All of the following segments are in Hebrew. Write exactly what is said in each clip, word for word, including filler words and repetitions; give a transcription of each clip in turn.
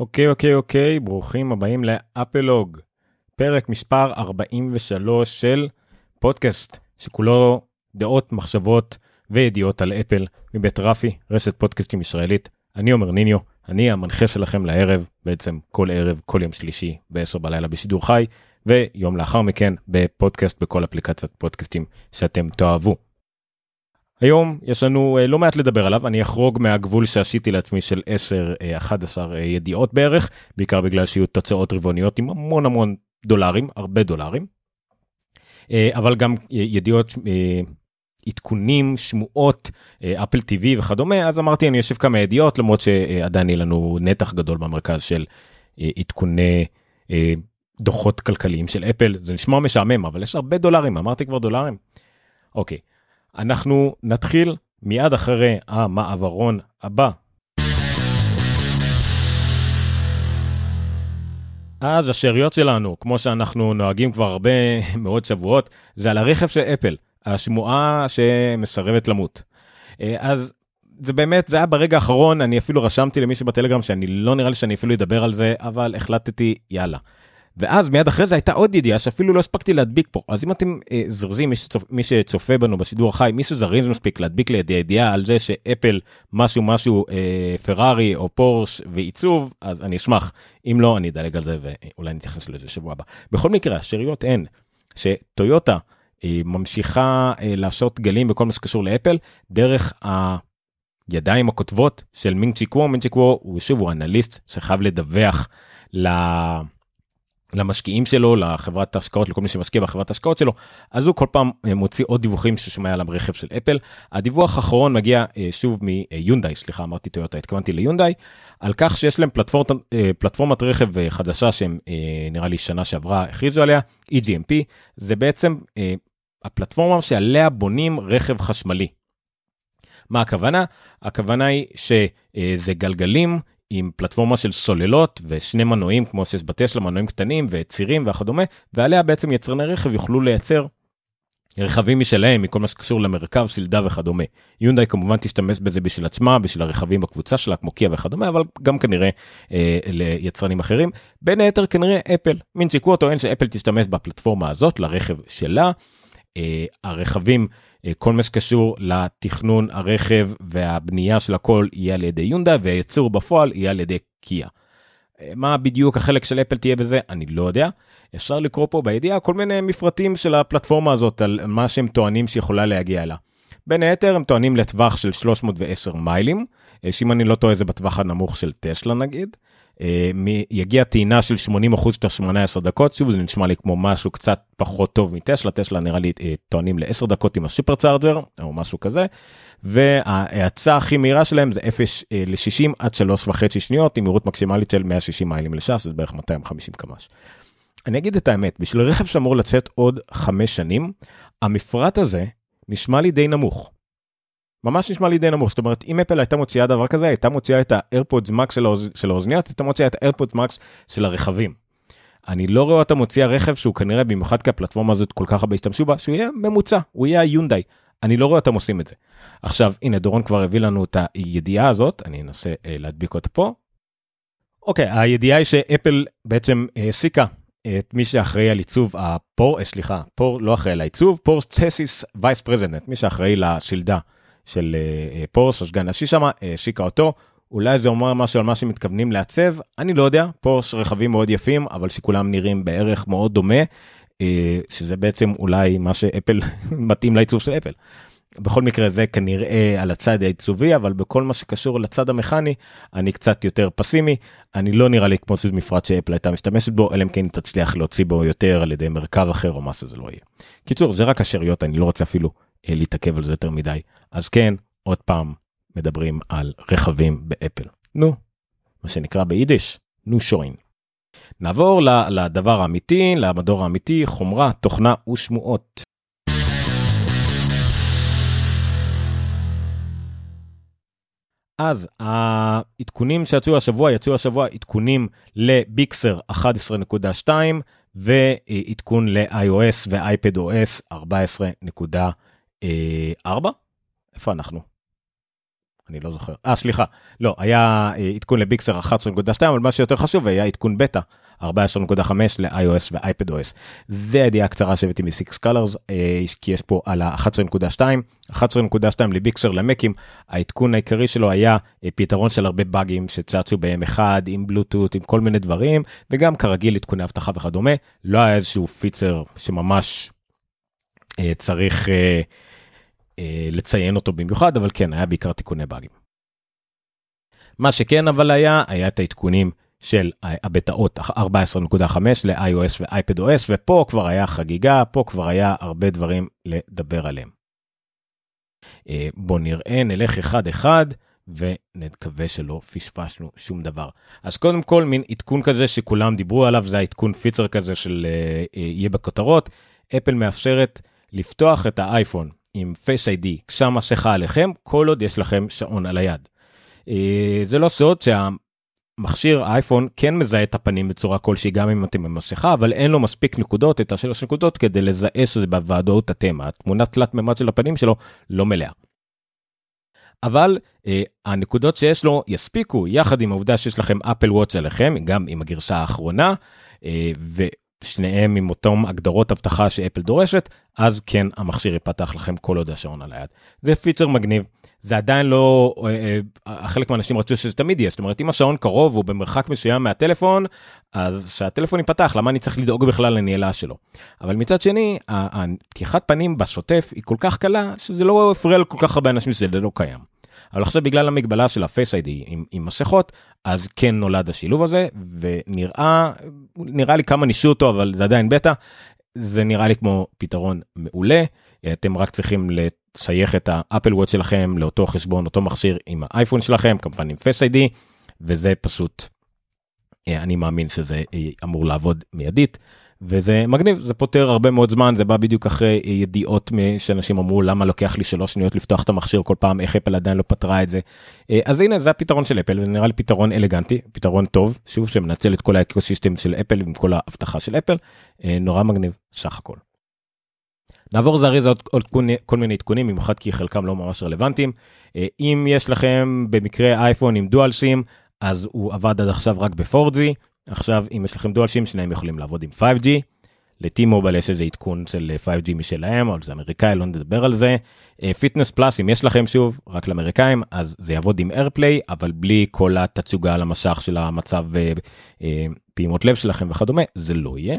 אוקיי, אוקיי, אוקיי, ברוכים הבאים לאפלוג, פרק מספר ארבעים ושלוש של פודקאסט, שכולו דעות, מחשבות וידיעות על אפל, מבית רפי, רשת פודקאסטים ישראלית. אני עומר ניניו, אני המנחה שלכם לערב, בעצם כל ערב, כל יום שלישי, בעשר בלילה בשידור חי, ויום לאחר מכן בפודקאסט, בכל אפליקציית פודקאסטים שאתם תאהבו. היום יש לנו לא מעט לדבר עליו, אני אחרוג מהגבול שעשיתי לעצמי של עשר עד אחת עשרה ידיעות בערך, בעיקר בגלל שיהיו תוצאות רבעוניות עם המון המון דולרים, הרבה דולרים, אבל גם ידיעות, עדכונים, שמועות, אפל טיווי וכדומה, אז אמרתי אני אשיב כמה ידיעות, למרות שעדיין יהיה לנו נתח גדול במרכז של עדכוני דוחות כלכליים של אפל, זה נשמע משעמם, אבל יש הרבה דולרים, אמרתי כבר דולרים, אוקיי. אנחנו נתחיל מיד אחרי המעברון הבא. אז השאריות שלנו, כמו שאנחנו נוהגים כבר הרבה מאוד שבועות, זה על הרכב של אפל, השמועה שמסרבת למות. אז זה באמת, זה היה ברגע האחרון, אני אפילו רשמתי למישהו בטלגרם שאני לא נראה לי שאני אפילו אדבר על זה, אבל החלטתי יאללה. ואז מיד אחרי זה הייתה עוד ידיעה שאפילו לא הספקתי להדביק פה. אז אם אתם אה, זרזים, מי שצופה, מי שצופה בנו בשידור החי, מי שזרז מספיק להדביק לידיעה ידיעה על זה שאפל משהו משהו אה, פרארי או פורש ועיצוב, אז אני אשמח. אם לא, אני אדלג על זה ואולי נתייחס לזה שבוע הבא. בכל מקרה, השאריות הן שטויוטה אה, ממשיכה אה, לעשות גלים בכל מה שקשור לאפל, דרך הידיים הכותבות של מינג-צ'י קוו. מינג-צ'י קוו הוא שוב הוא אנליסט שחייב לדווח ל... למשקיעים שלו, לחברת ההשקעות, לכל מי שמשקיע בחברת ההשקעות שלו, אז הוא כל פעם מוציא עוד דיווחים ששומע על הרכב של אפל. הדיווח האחרון מגיע שוב מיונדאי, סליחה, אמרתי טויוטה, התכוונתי ליונדאי, על כך שיש להם פלטפורמת, פלטפורמת רכב חדשה, שהם נראה לי שנה שעברה, הכריזו עליה, אי ג'י אם פי, זה בעצם הפלטפורמה שעליה בונים רכב חשמלי. מה הכוונה? הכוונה היא שזה גלגלים, עם פלטפורמה של סוללות ושני מנועים, כמו שיש בטסלה, מנועים קטנים וצירים וכדומה, ועליה בעצם יצרני רכב יוכלו לייצר רכבים משלהם, מכל מה שקשור למרכב, סלדה וכדומה. יונדאי כמובן תשתמש בזה בשביל עצמה, בשביל הרכבים בקבוצה שלה, כמו קיה וכדומה, אבל גם כנראה אה, ליצרנים אחרים. בין היתר כנראה אפל, מינג-צ'י קוו טוען שאפל תשתמש בפלטפורמה הזאת, לרכב שלה, אה, הרכבים, כל מה שקשור לתכנון הרכב והבנייה של הכל יהיה על ידי יונדאי, והייצור בפועל יהיה על ידי קיה. מה בדיוק החלק של אפל תהיה בזה? אני לא יודע. אפשר לקרוא פה בידיעה כל מיני מפרטים של הפלטפורמה הזאת, על מה שהם טוענים שיכולה להגיע אליה. בין היתר הם טוענים לטווח של שלוש מאות ועשר מיילים, שאם אני לא טועה זה בטווח הנמוך של טסלה נגיד, יגיע טעינה של שמונים אחוז תוך שמונה עשרה דקות, שוב זה נשמע לי כמו משהו קצת פחות טוב מטסלה, טסלה נראה לי טוענים ל-עשר דקות עם הסופר צארג'ר, או משהו כזה, וההצעה הכי מהירה שלהם זה אפס ל-שישים עד שלוש וחצי שניות, עם מהירות מקסימלית של מאה ושישים מיילים לשעה, זה בערך מאתיים חמישים קמ"ש. אני אגיד את האמת, בשביל רכב שאמור לצאת עוד חמש שנים, המפרט הזה נשמע לי די נמוך. ממש נשמע לי די נמוך, זאת אומרת, אם אפל הייתה מוציאה דבר כזה, הייתה מוציאה את ה-AirPods Max של, האוז... של האוזניות, הייתה מוציאה את ה-AirPods Max של הרכבים. אני לא רואה אותה מוציאה רכב, שהוא כנראה במיוחד כי הפלטפורמה הזאת כל כך הרבה השתמשו בה, שהוא יהיה ממוצע, הוא יהיה היונדאי. אני לא רואה אותם עושים את זה. עכשיו, הנה, דורון כבר הביא לנו את הידיעה הזאת, אני אנסה אה, להדביק אותה פה. אוקיי, הידיעה היא שאפל בעצם אה, סיקה, את מי שאחראי על עיצוב הפור, סליחה, פור לא אחראי לעיצוב, פורס צסיס וייס פרזידנט, מי שאחראי לשלדה של פורס, או סגן נשי שמה, שיקה אותו, אולי זה אומר משהו על מה שמתכוונים לעצב, אני לא יודע, פורס רכבים מאוד יפים, אבל שכולם נראים בערך מאוד דומה, שזה בעצם אולי מה שאפל, מתאים לעיצוב של אפל. בכל מקרה זה כנראה על הצד העיצובי, אבל בכל מה שקשור לצד המכני, אני קצת יותר פסימי, אני לא נראה לי כמו שזה מפרט שאפל הייתה משתמשת בו, אלא אם כן תצליח להוציא בו יותר על ידי מרכב אחר, או מה שזה לא יהיה. קיצור, זה רק השאריות, אני לא רוצה אפילו אה, להתעכב על זה יותר מדי. אז כן, עוד פעם מדברים על רכבים באפל. נו, מה שנקרא ביידיש, נו שוין. נעבור לדבר האמיתי, למדור האמיתי, חומרה, תוכנה ושמועות. אז העדכונים שיצאו השבוע, יצאו השבוע עדכונים לביקסר אחת עשרה נקודה שתיים ועדכון ל-iOS ו-iPadOS ארבע עשרה נקודה ארבע. איפה אנחנו? אני לא זוכר, אה סליחה, לא, היה עדכון לביקסר אחת עשרה נקודה שתיים, אבל מה שיותר חשוב היה עדכון בטא, ארבע עשרה נקודה חמש ל-iOS ו-iPadOS. זה הידיעה הקצרה שהבאתי מ-Six Colors, כי יש פה על ה-אחת עשרה נקודה שתיים, אחת עשרה נקודה שתיים לביקסר למקים, העדכון העיקרי שלו היה פתרון של הרבה בגים שצעצו בהם אחד, עם בלוטות, עם כל מיני דברים, וגם כרגיל עדכוני הבטחה וכדומה, לא היה איזשהו פיצר שממש צריך לציין אותו במיוחד, אבל כן, היה בעיקר תיקוני באגים. מה שכן אבל היה, היה את העדכונים של הבטאות ארבע עשרה נקודה חמש ל-iOS ו-iPadOS, ופה כבר היה חגיגה, פה כבר היה הרבה דברים לדבר עליהם. בוא נראה, נלך אחד אחד, ונקווה שלא פשפשנו שום דבר. אז קודם כל, מין עדכון כזה שכולם דיברו עליו, זה העדכון פיצר כזה של יהיה בכותרות, אפל מאפשרת לפתוח את האייפון עם Face איי די, כשהמסכה עליכם, כל עוד יש לכם שעון על היד. זה לא סוד שהמכשיר האייפון כן מזהה את הפנים בצורה כלשהי, גם אם אתם במסכה, אבל אין לו מספיק נקודות, את השלוש נקודות, כדי לזהה שזה בוודאות התמה. התמונה תלת ממד של הפנים שלו לא מלאה. אבל אה, הנקודות שיש לו יספיקו, יחד עם העובדה שיש לכם Apple Watch עליכם, גם עם הגרשה האחרונה, אה, ו... שניהם עם אותם הגדרות הבטחה שאפל דורשת, אז כן המכשיר יפתח לכם כל עוד השעון על היד. זה פיצ'ר מגניב, זה עדיין לא, חלק מהאנשים רצו שזה תמיד יהיה, זאת אומרת אם השעון קרוב הוא במרחק מסוים מהטלפון, אז שהטלפון יפתח, למה אני צריך לדאוג בכלל לנעילה שלו? אבל מצד שני, פתיחת פנים בשוטף היא כל כך קלה, שזה לא הפריע לכל כך הרבה אנשים שזה לא קיים. אבל עכשיו בגלל המגבלה של ה-Face איי די עם, עם מסכות, אז כן נולד השילוב הזה, ונראה, נראה לי כמה ניסו אותו, אבל זה עדיין בטא, זה נראה לי כמו פתרון מעולה, אתם רק צריכים לשייך את האפל וואט שלכם, לאותו חשבון, אותו מכשיר עם האייפון שלכם, כמובן עם Face איי די, וזה פשוט, אני מאמין שזה אמור לעבוד מיידית, וזה מגניב, זה פותר הרבה מאוד זמן, זה בא בדיוק אחרי ידיעות שאנשים אמרו, למה לוקח לי שלוש שניות לפתוח את המכשיר כל פעם, איך אפל עדיין לא פתרה את זה. אז הנה, זה הפתרון של אפל, וזה נראה לי פתרון אלגנטי, פתרון טוב, שוב שמנצל את כל האקוסיסטם של אפל, עם כל ההבטחה של אפל, נורא מגניב, סך הכל. נעבור זריז עוד כל מיני עדכונים, במיוחד כי חלקם לא ממש רלוונטיים. אם יש לכם במקרה אייפון עם דואל סים, אז הוא עבד עד עכשיו רק בפורדזי, עכשיו, אם יש לכם דואל סים, שניים יכולים לעבוד עם פייב ג'י, לטי-מובייל יש איזה עדכון של פייב ג'י משלהם, אבל זה אמריקאי, לא נדבר על זה, פיטנס פלאס, אם יש לכם שוב, רק לאמריקאים, אז זה יעבוד עם איירפליי, אבל בלי כל התצוגה על המשך של המצב פעימות לב שלכם וכדומה, זה לא יהיה.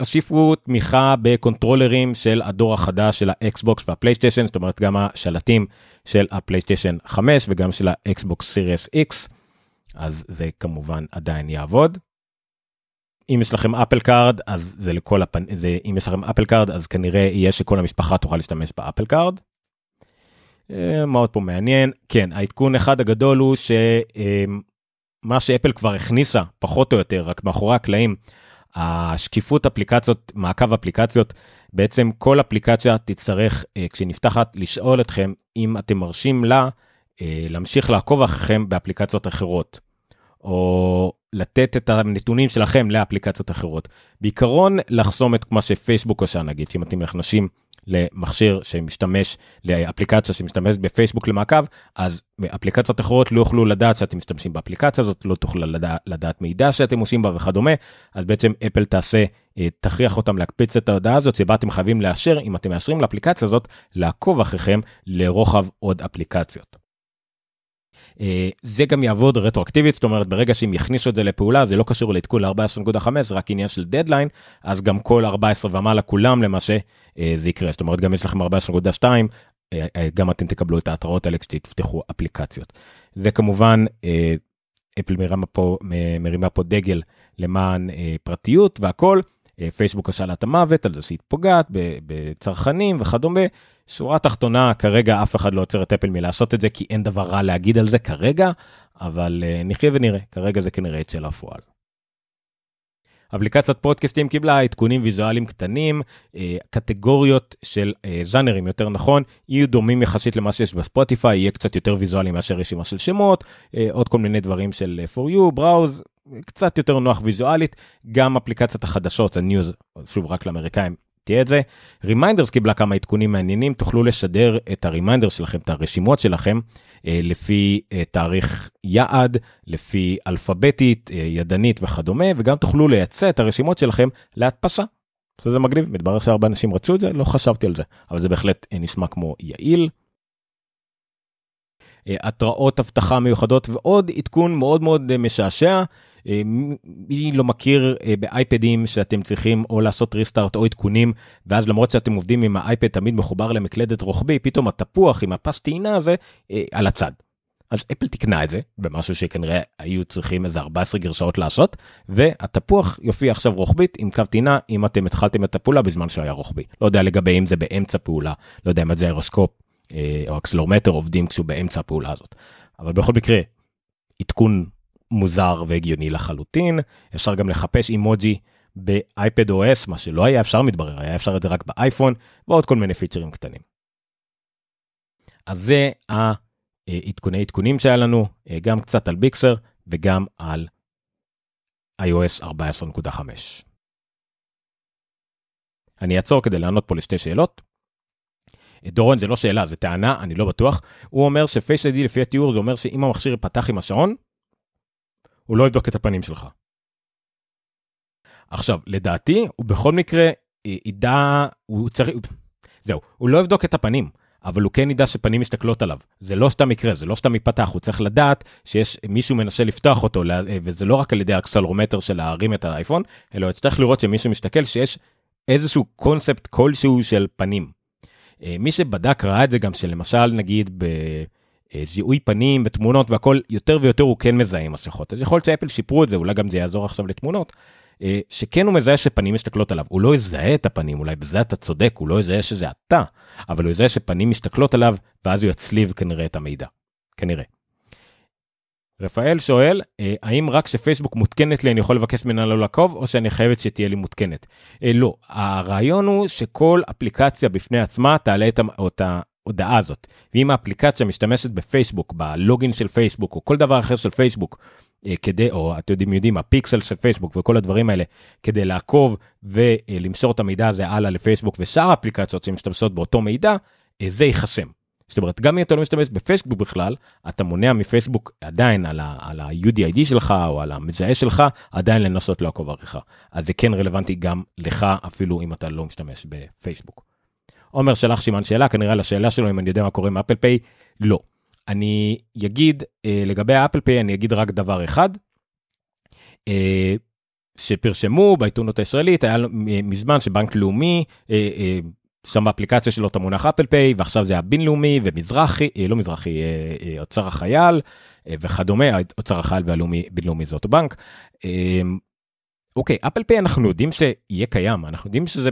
הוסיפו תמיכה בקונטרולרים של הדור החדש של ה-Xbox וה-PlayStation, זאת אומרת גם השלטים של ה-PlayStation חמש, וגם של ה-Xbox Series X, אז זה כמובן עדיין יעבוד. אם יש לכם אפל קארד, אז זה לכל הפ... זה... אם יש לכם אפל קארד, אז כנראה יהיה שכל המשפחה תוכל להשתמש באפל קארד. מה עוד פה מעניין? כן, העדכון אחד הגדול הוא שמה שאפל כבר הכניסה, פחות או יותר, רק מאחורי הקלעים, השקיפות אפליקציות, מעקב אפליקציות, בעצם כל אפליקציה תצטרך, כשנפתחת, לשאול אתכם אם אתם מרשים לה, להמשיך לעקוב אחריכם באפליקציות אחרות, או לתת את הנתונים שלכם לאפליקציות אחרות. בעיקרון, לחסום את מה שפייסבוק עושה, נגיד, שאם אתם נכנסים למכשיר שמשתמש, לאפליקציה שמשתמשת בפייסבוק למעקב, אז אפליקציות אחרות לא יוכלו לדעת שאתם משתמשים באפליקציה הזאת, לא תוכלו לדע, לדעת מידע שאתם עושים בה וכדומה, אז בעצם אפל תעשה, תכריח אותם להקפיץ את ההודעה הזאת, שבה אתם חייבים לאשר, אם אתם מאשרים לאפליקציה הזאת, לעקוב אחריכם לרוחב עוד אפליקציות. זה גם יעבוד רטרואקטיבית, זאת אומרת ברגע שהם יכניסו את זה לפעולה, זה לא קשור לעדכון ל-ארבע עשרה נקודה חמש, רק עניין של דדליין, אז גם כל ארבע עשרה ומעלה כולם למעשה זה יקרה, זאת אומרת גם יש לכם ארבע עשרה נקודה שתיים, גם אתם תקבלו את ההתראות האלה כשתפתחו אפליקציות. זה כמובן, אפל מרימה פה, מרימה פה דגל למען פרטיות והכל, פייסבוק עשה לה את המוות, על זה שהיא פוגעת בצרכנים וכדומה, שורה תחתונה, כרגע אף אחד לא עוצר את אפל מלעשות את זה, כי אין דבר רע להגיד על זה כרגע, אבל נחיה ונראה, כרגע זה כנראה יצא לפועל. אפליקציית פודקאסטים קיבלה עדכונים ויזואליים קטנים, קטגוריות של ז'אנרים יותר נכון, יהיו דומים יחסית למה שיש בספוטיפיי, יהיה קצת יותר ויזואלי מאשר רשימה של שמות, עוד כל מיני דברים של for you, browse, קצת יותר נוח ויזואלית, גם אפליקציית החדשות, ה-News, שוב רק לאמריקאים, תהיה את זה. Reminders קיבלה כמה עדכונים מעניינים, תוכלו לשדר את ה-Reminders שלכם, את הרשימות שלכם, לפי תאריך יעד, לפי אלפבטית, ידנית וכדומה, וגם תוכלו לייצא את הרשימות שלכם להדפשה. אז זה מגניב, מתברר שהרבה אנשים רצו את זה, לא חשבתי על זה, אבל זה בהחלט נשמע כמו יעיל. התראות הבטחה מיוחדות, ועוד עדכון מאוד מאוד משעשע, מי לא מכיר באייפדים שאתם צריכים או לעשות ריסטארט או עדכונים, ואז למרות שאתם עובדים עם האייפד תמיד מחובר למקלדת רוחבי, פתאום התפוח עם הפס טעינה הזה על הצד. אז אפל תקנה את זה, במשהו שכנראה היו צריכים איזה ארבע עשרה גרשאות לעשות, והתפוח יופיע עכשיו רוחבית עם קו טעינה, אם אתם התחלתם את הפעולה בזמן שהיה רוחבי. לא יודע לגבי אם זה באמצע פעולה, לא יודע אם את זה האירוסקופ או אקסלרומטר עובדים כשהוא באמצע הפעולה הזאת. אבל בכל מקרה, עדכון מוזר והגיוני לחלוטין, אפשר גם לחפש אימוג'י באייפד או אס, מה שלא היה אפשר מתברר, היה אפשר את זה רק באייפון, ועוד כל מיני פיצ'רים קטנים. אז זה העדכוני עדכונים שהיה לנו, גם קצת על ביקסר, וגם על איי או אס ארבע עשרה נקודה חמש. אני אעצור כדי לענות פה לשתי שאלות. דורון, זה לא שאלה, זה טענה, אני לא בטוח. הוא אומר ש-Face איי די לפי התיאור, זה אומר שאם המכשיר פתח עם השעון, הוא לא יבדוק את הפנים שלך. עכשיו, לדעתי, הוא בכל מקרה ידע, הוא צריך, זהו, הוא לא יבדוק את הפנים, אבל הוא כן ידע שפנים משתכלות עליו. זה לא סתם מקרה, זה לא סתם ייפתח, הוא צריך לדעת שיש מישהו מנסה לפתוח אותו, וזה לא רק על ידי האקסלרומטר של להרים את האייפון, אלא צריך לראות שמישהו משתכל, שיש איזשהו קונספט כלשהו של פנים. מי שבדק ראה את זה גם שלמשל, נגיד ב... זיהוי פנים בתמונות והכל, יותר ויותר הוא כן מזהה מסכות. אז יכול להיות שאפל שיפרו את זה, אולי גם זה יעזור עכשיו לתמונות, שכן הוא מזהה שפנים משתכלות עליו. הוא לא יזהה את הפנים, אולי בזה אתה צודק, הוא לא יזהה שזה אתה, אבל הוא יזהה שפנים משתכלות עליו, ואז הוא יצליב כנראה את המידע. כנראה. רפאל שואל, האם רק שפייסבוק מותקנת לי אני יכול לבקש ממנה לא לעקוב, או שאני חייבת שתהיה לי מותקנת? לא. הרעיון הוא שכל אפליקציה בפני עצמה תעלה את ה... הודעה הזאת, ואם האפליקציה משתמשת בפייסבוק, בלוגין של פייסבוק, או כל דבר אחר של פייסבוק, כדי, או אתם יודעים, יודעים, הפיקסל של פייסבוק, וכל הדברים האלה, כדי לעקוב ולמסור את המידע הזה הלאה לפייסבוק, ושאר האפליקציות שמשתמשות באותו מידע, זה ייחסם. זאת אומרת, גם אם אתה לא משתמש בפייסבוק בכלל, אתה מונע מפייסבוק עדיין על ה-יו די איי די שלך, או על המזהה שלך, עדיין לנסות לעקוב אחריך. אז זה כן רלוונטי גם לך, אפילו אם אתה לא משתמש בפייסבוק. עומר שלח שימן שאלה, כנראה לשאלה שלו, אם אני יודע מה קורה עם אפל פיי, לא. אני אגיד, לגבי האפל פיי, אני אגיד רק דבר אחד, שפרשמו בעיתונות הישראלית, היה מזמן שבנק לאומי, שם באפליקציה שלו את המונח אפל פיי, ועכשיו זה הבינלאומי ומזרחי, לא מזרחי, אוצר החייל וכדומה, אוצר החייל והבינלאומי זה אותו בנק. אוקיי, אפל פיי אנחנו יודעים שיהיה קיים, אנחנו יודעים שזה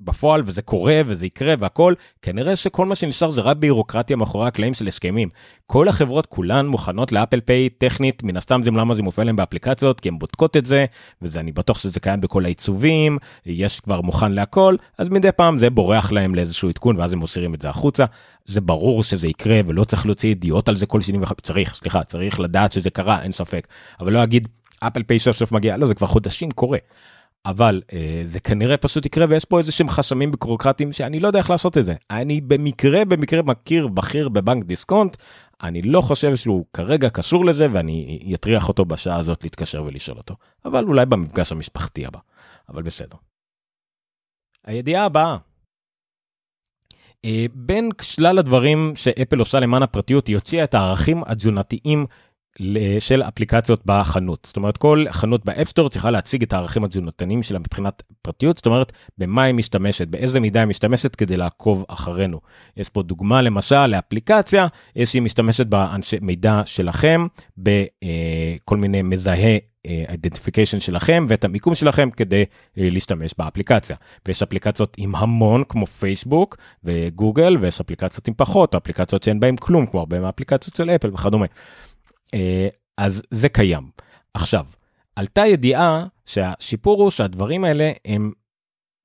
בפועל, וזה קורה, וזה יקרה, והכל, כנראה שכל מה שנשאר זה רק בירוקרטיה מאחורי הקלעים של הסכמים. כל החברות כולן מוכנות לאפל פיי טכנית, מן הסתם זה למה זה מופיע להם באפליקציות, כי הן בודקות את זה, וזה אני בטוח שזה קיים בכל העיצובים, יש כבר מוכן להכל, אז מדי פעם זה בורח להם לאיזשהו עדכון, ואז הם מוסירים את זה החוצה. זה ברור שזה יקרה, ולא צריך להוציא ידיעות על זה כל שנים, צריך, סליחה, צריך לדעת שזה קרה, אין ספק. אבל לא אגיד, אפל פיי סוף סוף מגיע, לא, זה כבר חודשים קורה. אבל זה כנראה פשוט יקרה, ויש פה איזה שהם חסמים בירוקרטיים שאני לא יודע איך לעשות את זה. אני במקרה, במקרה מכיר בכיר בבנק דיסקונט, אני לא חושב שהוא כרגע קשור לזה, ואני יטריח אותו בשעה הזאת להתקשר ולשאול אותו. אבל אולי במפגש המשפחתי הבא. אבל בסדר. הידיעה הבאה. בין שלל הדברים שאפל עושה למען הפרטיות, היא הוציאה את הערכים התזונתיים של אפליקציות בחנות. זאת אומרת, כל חנות באפסטור צריכה להציג את הערכים התזונתיים שלה מבחינת פרטיות, זאת אומרת, במה היא משתמשת, באיזה מידה היא משתמשת כדי לעקוב אחרינו. יש פה דוגמה למשל לאפליקציה, שהיא משתמשת במידע שלכם, בכל מיני מזהה identification שלכם, ואת המיקום שלכם כדי להשתמש באפליקציה. ויש אפליקציות עם המון, כמו פייסבוק וגוגל, ויש אפליקציות עם פחות, או אפליקציות שאין בהם כלום, כמו הרבה מהאפליקציות של אפל וכדומה. אז זה קיים. עכשיו, עלתה ידיעה שהשיפור הוא שהדברים האלה הם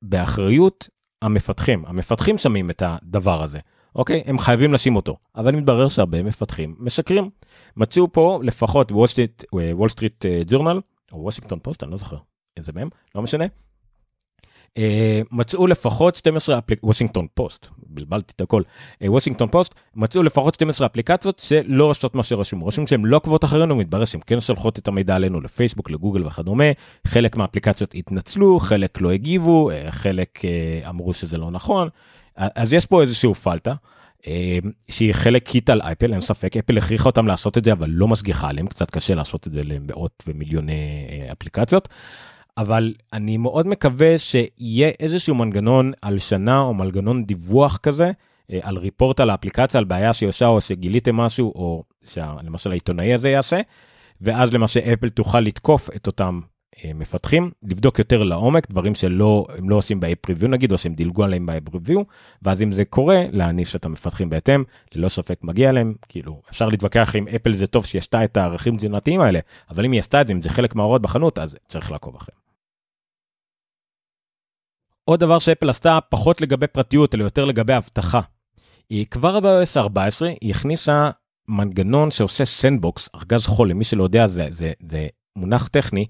באחריות המפתחים. המפתחים שמים את הדבר הזה. אוקיי? הם חייבים לשים אותו. אבל מתברר שהרבה מפתחים משקרים. מצאו פה לפחות וול סטריט ג'ורנל, או וושינגטון פוסט, אני לא זוכר איזה מהם, לא משנה. מצאו לפחות שתים עשרה אפליקציות, וושינגטון פוסט, בלבלתי את הכל, וושינגטון פוסט, מצאו לפחות שתים עשרה אפליקציות שלא רשתות מה שרשום, רשום שהן לא קבועות אחרינו, מתברר שהן כן שלחות את המידע עלינו לפייסבוק, לגוגל וכדומה, חלק מהאפליקציות התנצלו, חלק לא הגיבו, חלק אמרו שזה לא נכון, אז יש פה איזשהו פלטה, שהיא חלק קיט על אפל, אין ספק, אפל הכריחה אותם לעשות את זה, אבל לא משגיחה עליהם, קצת קשה לעשות את זה למאות ומיליוני אפליקציות, אבל אני מאוד מקווה שיהיה איזשהו מנגנון על שנה, או מנגנון דיווח כזה, על ריפורט על האפליקציה, על בעיה שיושה, או שגיליתם משהו, או שלמשל העיתונאי הזה יעשה, ואז למעשה אפל תוכל לתקוף את אותם מפתחים, לבדוק יותר לעומק, דברים שלא, הם לא עושים באפ ריוויו נגיד, או שהם דילגו עליהם באפ ריוויו, ואז אם זה קורה, להעניש את המפתחים בהתאם, ללא ספק מגיע להם, כאילו, אפשר להתווכח עם אפל זה טוב שהיא עשתה את הערכים התזונתיים האלה, אבל אם היא עשתה את זה, אם זה חלק מההוראות בחנות, אז צריך לעקוב אחריהם. עוד דבר שאפל עשתה, פחות לגבי פרטיות, אלא יותר לגבי הבטחה. היא כבר ב-אס ארבע עשרה, היא הכניסה מנגנון שעושה סנדבוקס, ארגז חול, למי שלא יודע, זה, זה, זה מונח טכני,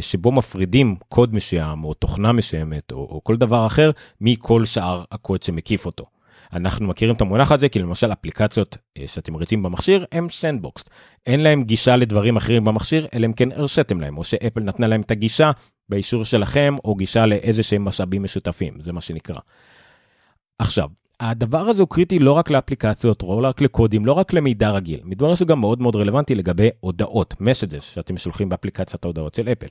שבו מפרידים קוד משם, או תוכנה משמת, או, או כל דבר אחר, מכל שאר הקוד שמקיף אותו. אנחנו מכירים את המונח הזה, כי למשל אפליקציות שאתם מריצים במכשיר, הם סנדבוקס. אין להם גישה לדברים אחרים במכשיר, אלא הם כן הרשתם להם, או שאפל נתנה להם את הגישה באישור שלכם, או גישה לאיזה שהם משאבים משותפים, זה מה שנקרא. עכשיו, הדבר הזה הוא קריטי לא רק לאפליקציות, לא רק לקודים, לא רק למידע רגיל. מדבר שהוא גם מאוד מאוד רלוונטי לגבי הודעות, Messages, שאתם שולחים באפליקציית ההודעות של אפל.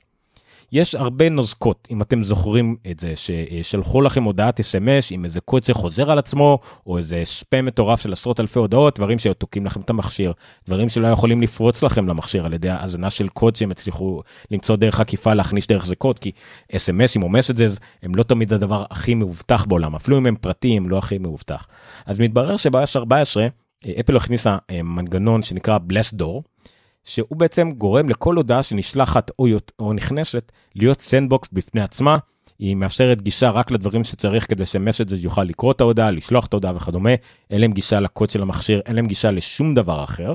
יש הרבה נוזקות, אם אתם זוכרים את זה, ששלחו לכם הודעת אס אם אס עם איזה קוד שחוזר על עצמו, או איזה ספאם מטורף של עשרות אלפי הודעות, דברים שתוקעים לכם את המכשיר, דברים שלא יכולים לפרוץ לכם למכשיר על ידי האזנה של קוד שהם הצליחו למצוא דרך עקיפה, להכניס דרך זה קוד, כי אס אם אסים או Messages הם לא תמיד הדבר הכי מאובטח בעולם, אפילו אם הם פרטיים, לא הכי מאובטח. אז מתברר שב-ארבע עשרה, אפל הכניסה מנגנון שנקרא Blast Door, שהוא בעצם גורם לכל הודעה שנשלחת או, או נכנסת, להיות סנדבוקס בפני עצמה, היא מאפשרת גישה רק לדברים שצריך כדי שמסג' יוכל לקרוא את ההודעה, לשלוח את ההודעה וכדומה, אין להם גישה לקוד של המכשיר, אין להם גישה לשום דבר אחר.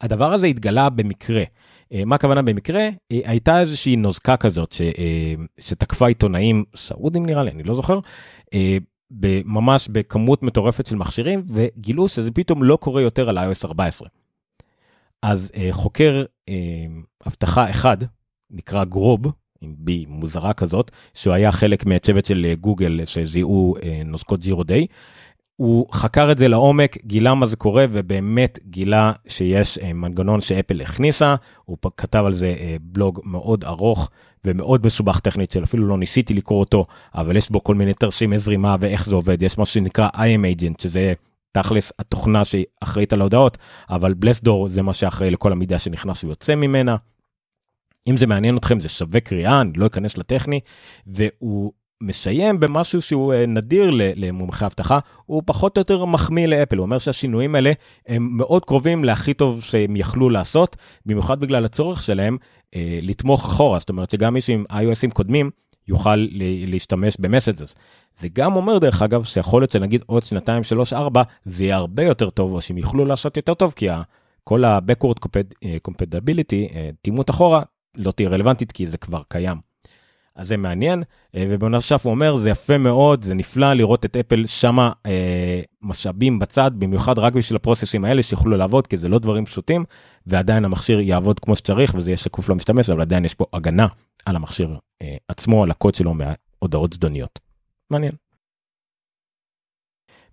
הדבר הזה התגלה במקרה, מה הכוונה במקרה? הייתה איזושהי נוזקה כזאת, ש, שתקפה עיתונאים סעודים נראה לי, אני לא זוכר, ממש בכמות מטורפת של מכשירים, וגילו שזה פתאום לא קורה יותר על איי או אס ארבע עשרה. אז uh, חוקר uh, הבטחה אחד, נקרא גרוב, עם בי מוזרה כזאת, שהוא היה חלק מהצוות של גוגל שזיהו uh, נוסקות זירו דיי, הוא חקר את זה לעומק, גילה מה זה קורה, ובאמת גילה שיש uh, מנגנון שאפל הכניסה, הוא כתב על זה uh, בלוג מאוד ארוך, ומאוד מסובך טכנית, שאפילו לא ניסיתי לקרוא אותו, אבל יש בו כל מיני תרשים מזרימה, ואיך זה עובד, יש מה שנקרא I M Agent, שזה תכלס התוכנה שהיא אחראית על ההודעות, אבל בלסדור זה מה שאחראי לכל המידע שנכנס ויוצא ממנה. אם זה מעניין אתכם, זה שווה קריאה, אני לא אכנס לטכני, והוא מסיים במשהו שהוא נדיר למומחי הבטחה, הוא פחות או יותר מחמיא לאפל, הוא אומר שהשינויים האלה הם מאוד קרובים להכי טוב שהם יכלו לעשות, במיוחד בגלל הצורך שלהם לתמוך אחורה, זאת אומרת שגם מישהו עם iOSים קודמים, יוכל להשתמש במסג'ז. זה גם אומר דרך אגב, שיכול להיות שנגיד עוד שנתיים, שלוש, ארבע, זה יהיה הרבה יותר טוב, או שהם יוכלו לעשות יותר טוב, כי כל ה-backward compatibility, תימות אחורה, לא תהיה רלוונטית, כי זה כבר קיים. אז זה מעניין, ובנוסף הוא אומר, זה יפה מאוד, זה נפלא לראות את אפל שמה אה, משאבים בצד, במיוחד רק בשביל הפרוססים האלה שיכולו לעבוד, כי זה לא דברים פשוטים, ועדיין המכשיר יעבוד כמו שצריך, וזה יהיה שקוף לא משתמש, אבל עדיין יש פה הגנה על המכשיר אה, עצמו, על הקוד שלו מההודעות זדוניות. מעניין.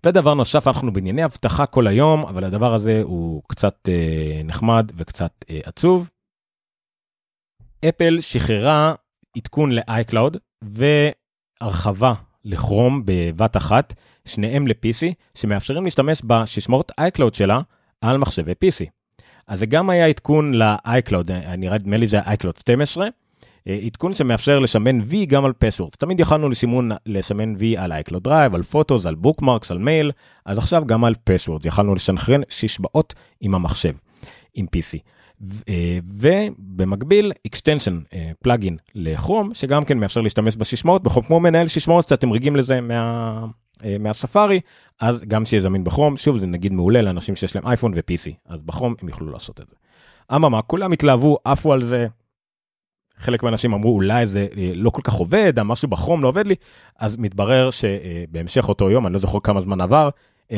ודבר נוסף, אנחנו בענייני הבטחה כל היום, אבל הדבר הזה הוא קצת אה, נחמד וקצת אה, עצוב. אפל שחררה עדכון ל-iCloud, והרחבה לכרום בבת אחת, שניהם ל-פי סי, שמאפשרים להשתמש בשישמורת iCloud שלה, על מחשבי פי סי. אז זה גם היה עדכון ל-iCloud, אני רדמה לי זה iCloud שתים עשרה, עדכון שמאפשר לשמן V גם על password. תמיד יכלנו לסימון לשמן V על iCloud Drive, על פוטוס, על bookmarks, על מייל, אז עכשיו גם על password, יכלנו לשנחרן שישבעות עם המחשב, עם פי סי. ובמקביל, extension, פלאגין לחום, שגם כן מאפשר להשתמש בשישמעות, בחום כמו מנהל שישמעות, שאתם רגילים לזה מה, מהספארי, אז גם שיהיה זמין בחום, שוב, זה נגיד מעולה לאנשים שיש להם אייפון ו-פי סי, אז בחום הם יוכלו לעשות את זה. אממה, כולם התלהבו, עפו על זה, חלק מהאנשים אמרו, אולי זה לא כל כך עובד, משהו בחום לא עובד לי, אז מתברר שבהמשך אותו יום, אני לא זוכר כמה זמן עבר,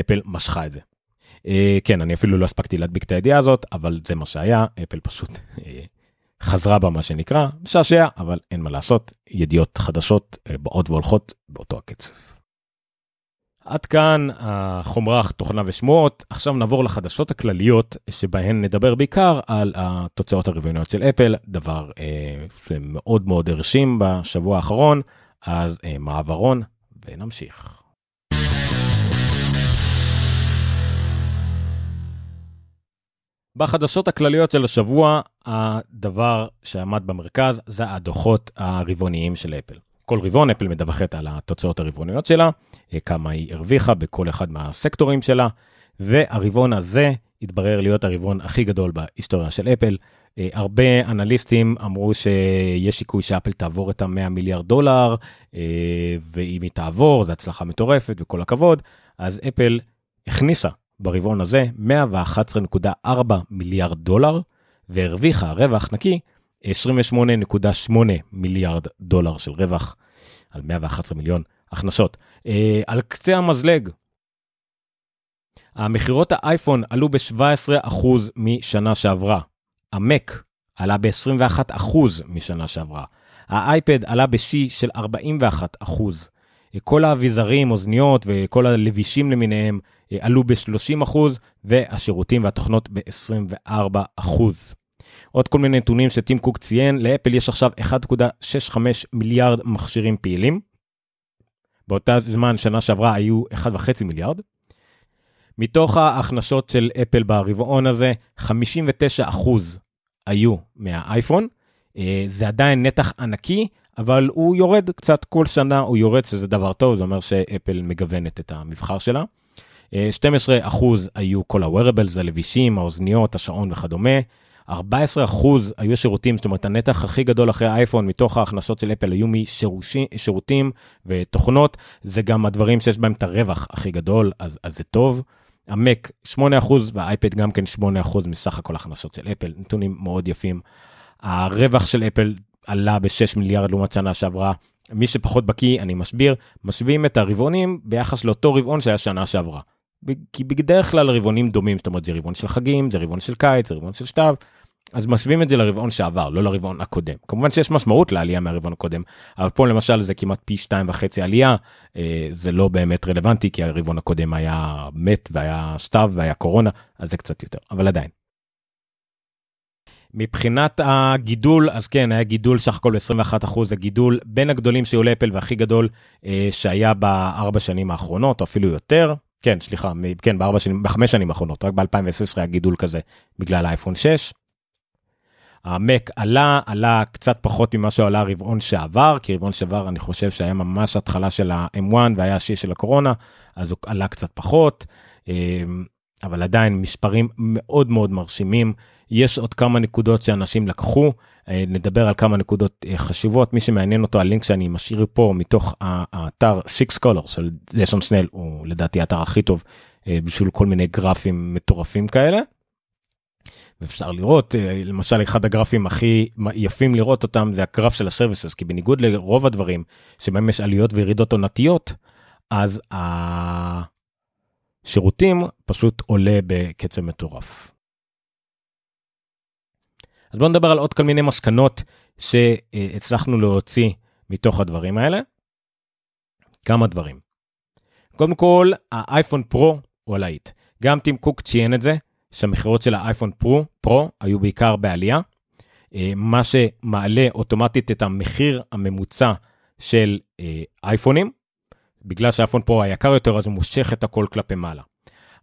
אפל משכה את זה. כן, אני אפילו לא הספקתי להדביק את הידיעה הזאת, אבל זה מה שהיה, אפל פשוט חזרה במה שנקרא, שעשע, אבל אין מה לעשות, ידיעות חדשות באות והולכות באותו הקצב. עד כאן החומרה, תוכנה ושמועות, עכשיו נעבור לחדשות הכלליות, שבהן נדבר בעיקר על התוצאות הרבעוניות של אפל, דבר שמאוד מאוד הרשים בשבוע האחרון, אז מעברון ונמשיך. בחדשות הכלליות של השבוע, הדבר שעמד במרכז זה הדוחות הרבעוניים של אפל. כל רבעון אפל מדווחת על התוצאות הרבעוניות שלה, כמה היא הרוויחה בכל אחד מהסקטורים שלה, והרבעון הזה התברר להיות הרבעון הכי גדול בהיסטוריה של אפל. הרבה אנליסטים אמרו שיש שיקוי שאפל תעבור את מאה מיליארד דולר, ואם היא תעבור, זו הצלחה מטורפת וכל הכבוד, אז אפל הכניסה ברבעון הזה מאה אחת עשרה נקודה ארבע מיליארד דולר, והרוויחה רווח נקי, עשרים ושמונה נקודה שמונה מיליארד דולר של רווח על מאה ואחד עשר מיליון הכנסות. על קצה המזלג, המחירות האייפון עלו ב-שבע עשרה אחוז משנה שעברה. המק עלה ב-עשרים ואחד אחוז משנה שעברה. האייפד עלה בשיא של ארבעים ואחד אחוז. כל האביזרים, אוזניות וכל הלבישים למיניהם עלו ב-שלושים אחוז, והשירותים והתוכנות ב-עשרים וארבע אחוז. עוד כל מיני נתונים שטים קוק ציין, לאפל יש עכשיו אחד נקודה שישים וחמש מיליארד מכשירים פעילים, באותה זמן שנה שעברה היו אחד וחצי מיליארד, מתוך ההכנסות של אפל ברבעון הזה, חמישים ותשע אחוז היו מהאייפון, זה עדיין נתח ענקי, אבל הוא יורד קצת כל שנה, הוא יורד שזה דבר טוב, זה אומר שאפל מגוונת את המבחר שלה, שתים עשרה אחוז היו כל ה-wearables, הלבישים, האוזניות, השעון וכדומה, ארבע עשרה אחוז היו שירותים, זאת אומרת, הנתח הכי גדול אחרי האייפון, מתוך ההכנסות של אפל היו משירותים ותוכנות, זה גם הדברים שיש בהם את הרווח הכי גדול, אז, אז זה טוב. המק שמונה אחוז והאייפד גם כן שמונה אחוז מסך הכל ההכנסות של אפל, נתונים מאוד יפים. הרווח של אפל עלה ב-שישה מיליארד לעומת שנה שעברה, מי שפחות בקיא, אני משביר, משווים את הרבעונים ביחס לאותו רבעון שהיה שנה שעברה. כי בדרך כלל רבעונים דומים, זאת אומרת, זה רבעון של חגים, זה רבעון של קיץ, זה רבעון של שתיו, אז משווים את זה לרבעון שעבר, לא לרבעון הקודם. כמובן שיש משמעות לעלייה מהרבעון הקודם, אבל פה למשל זה כמעט פי שתיים וחצי עלייה, זה לא באמת רלוונטי, כי הרבעון הקודם היה מת, והיה שתיו, והיה קורונה, אז זה קצת יותר, אבל עדיין. מבחינת הגידול, אז כן, היה גידול סך הכל ב-עשרים ואחד אחוז, זה גידול בין הגדולים שהיו לאפל, והכי גדול שהיה בארבע שנים האחרונות, או אפילו יותר. כן, סליחה, כן, בארבע שנים, בחמש שנים האחרונות, רק ב-אלפיים ועשרים היה גידול כזה, בגלל האייפון שש. המק עלה, עלה קצת פחות ממה שעלה רבעון שעבר, כי רבעון שעבר אני חושב שהיה ממש התחלה של ה-אם וואן, והיה השיא של הקורונה, אז הוא עלה קצת פחות, אבל עדיין מספרים מאוד מאוד מרשימים, יש עוד כמה נקודות שאנשים לקחו, נדבר על כמה נקודות חשובות, מי שמעניין אותו, הלינק שאני משאיר פה מתוך האתר Six Color של לשון סנל, הוא לדעתי האתר הכי טוב, בשביל כל מיני גרפים מטורפים כאלה, ואפשר לראות, למשל אחד הגרפים הכי יפים לראות אותם, זה הגרף של הסרוויסס, כי בניגוד לרוב הדברים, שבהם יש עליות וירידות עונתיות, אז השירותים פשוט עולה בקצב מטורף. אז בואו נדבר על עוד כל מיני מסקנות שהצלחנו להוציא מתוך הדברים האלה. כמה דברים. קודם כל, האייפון פרו הוא עלית. גם טים קוק ציין את זה, שהמחירות של האייפון פרו, פרו היו בעיקר בעלייה, מה שמעלה אוטומטית את המחיר הממוצע של אייפונים, בגלל שהאייפון פרו היקר יותר, אז הוא מושך את הכל כלפי מעלה.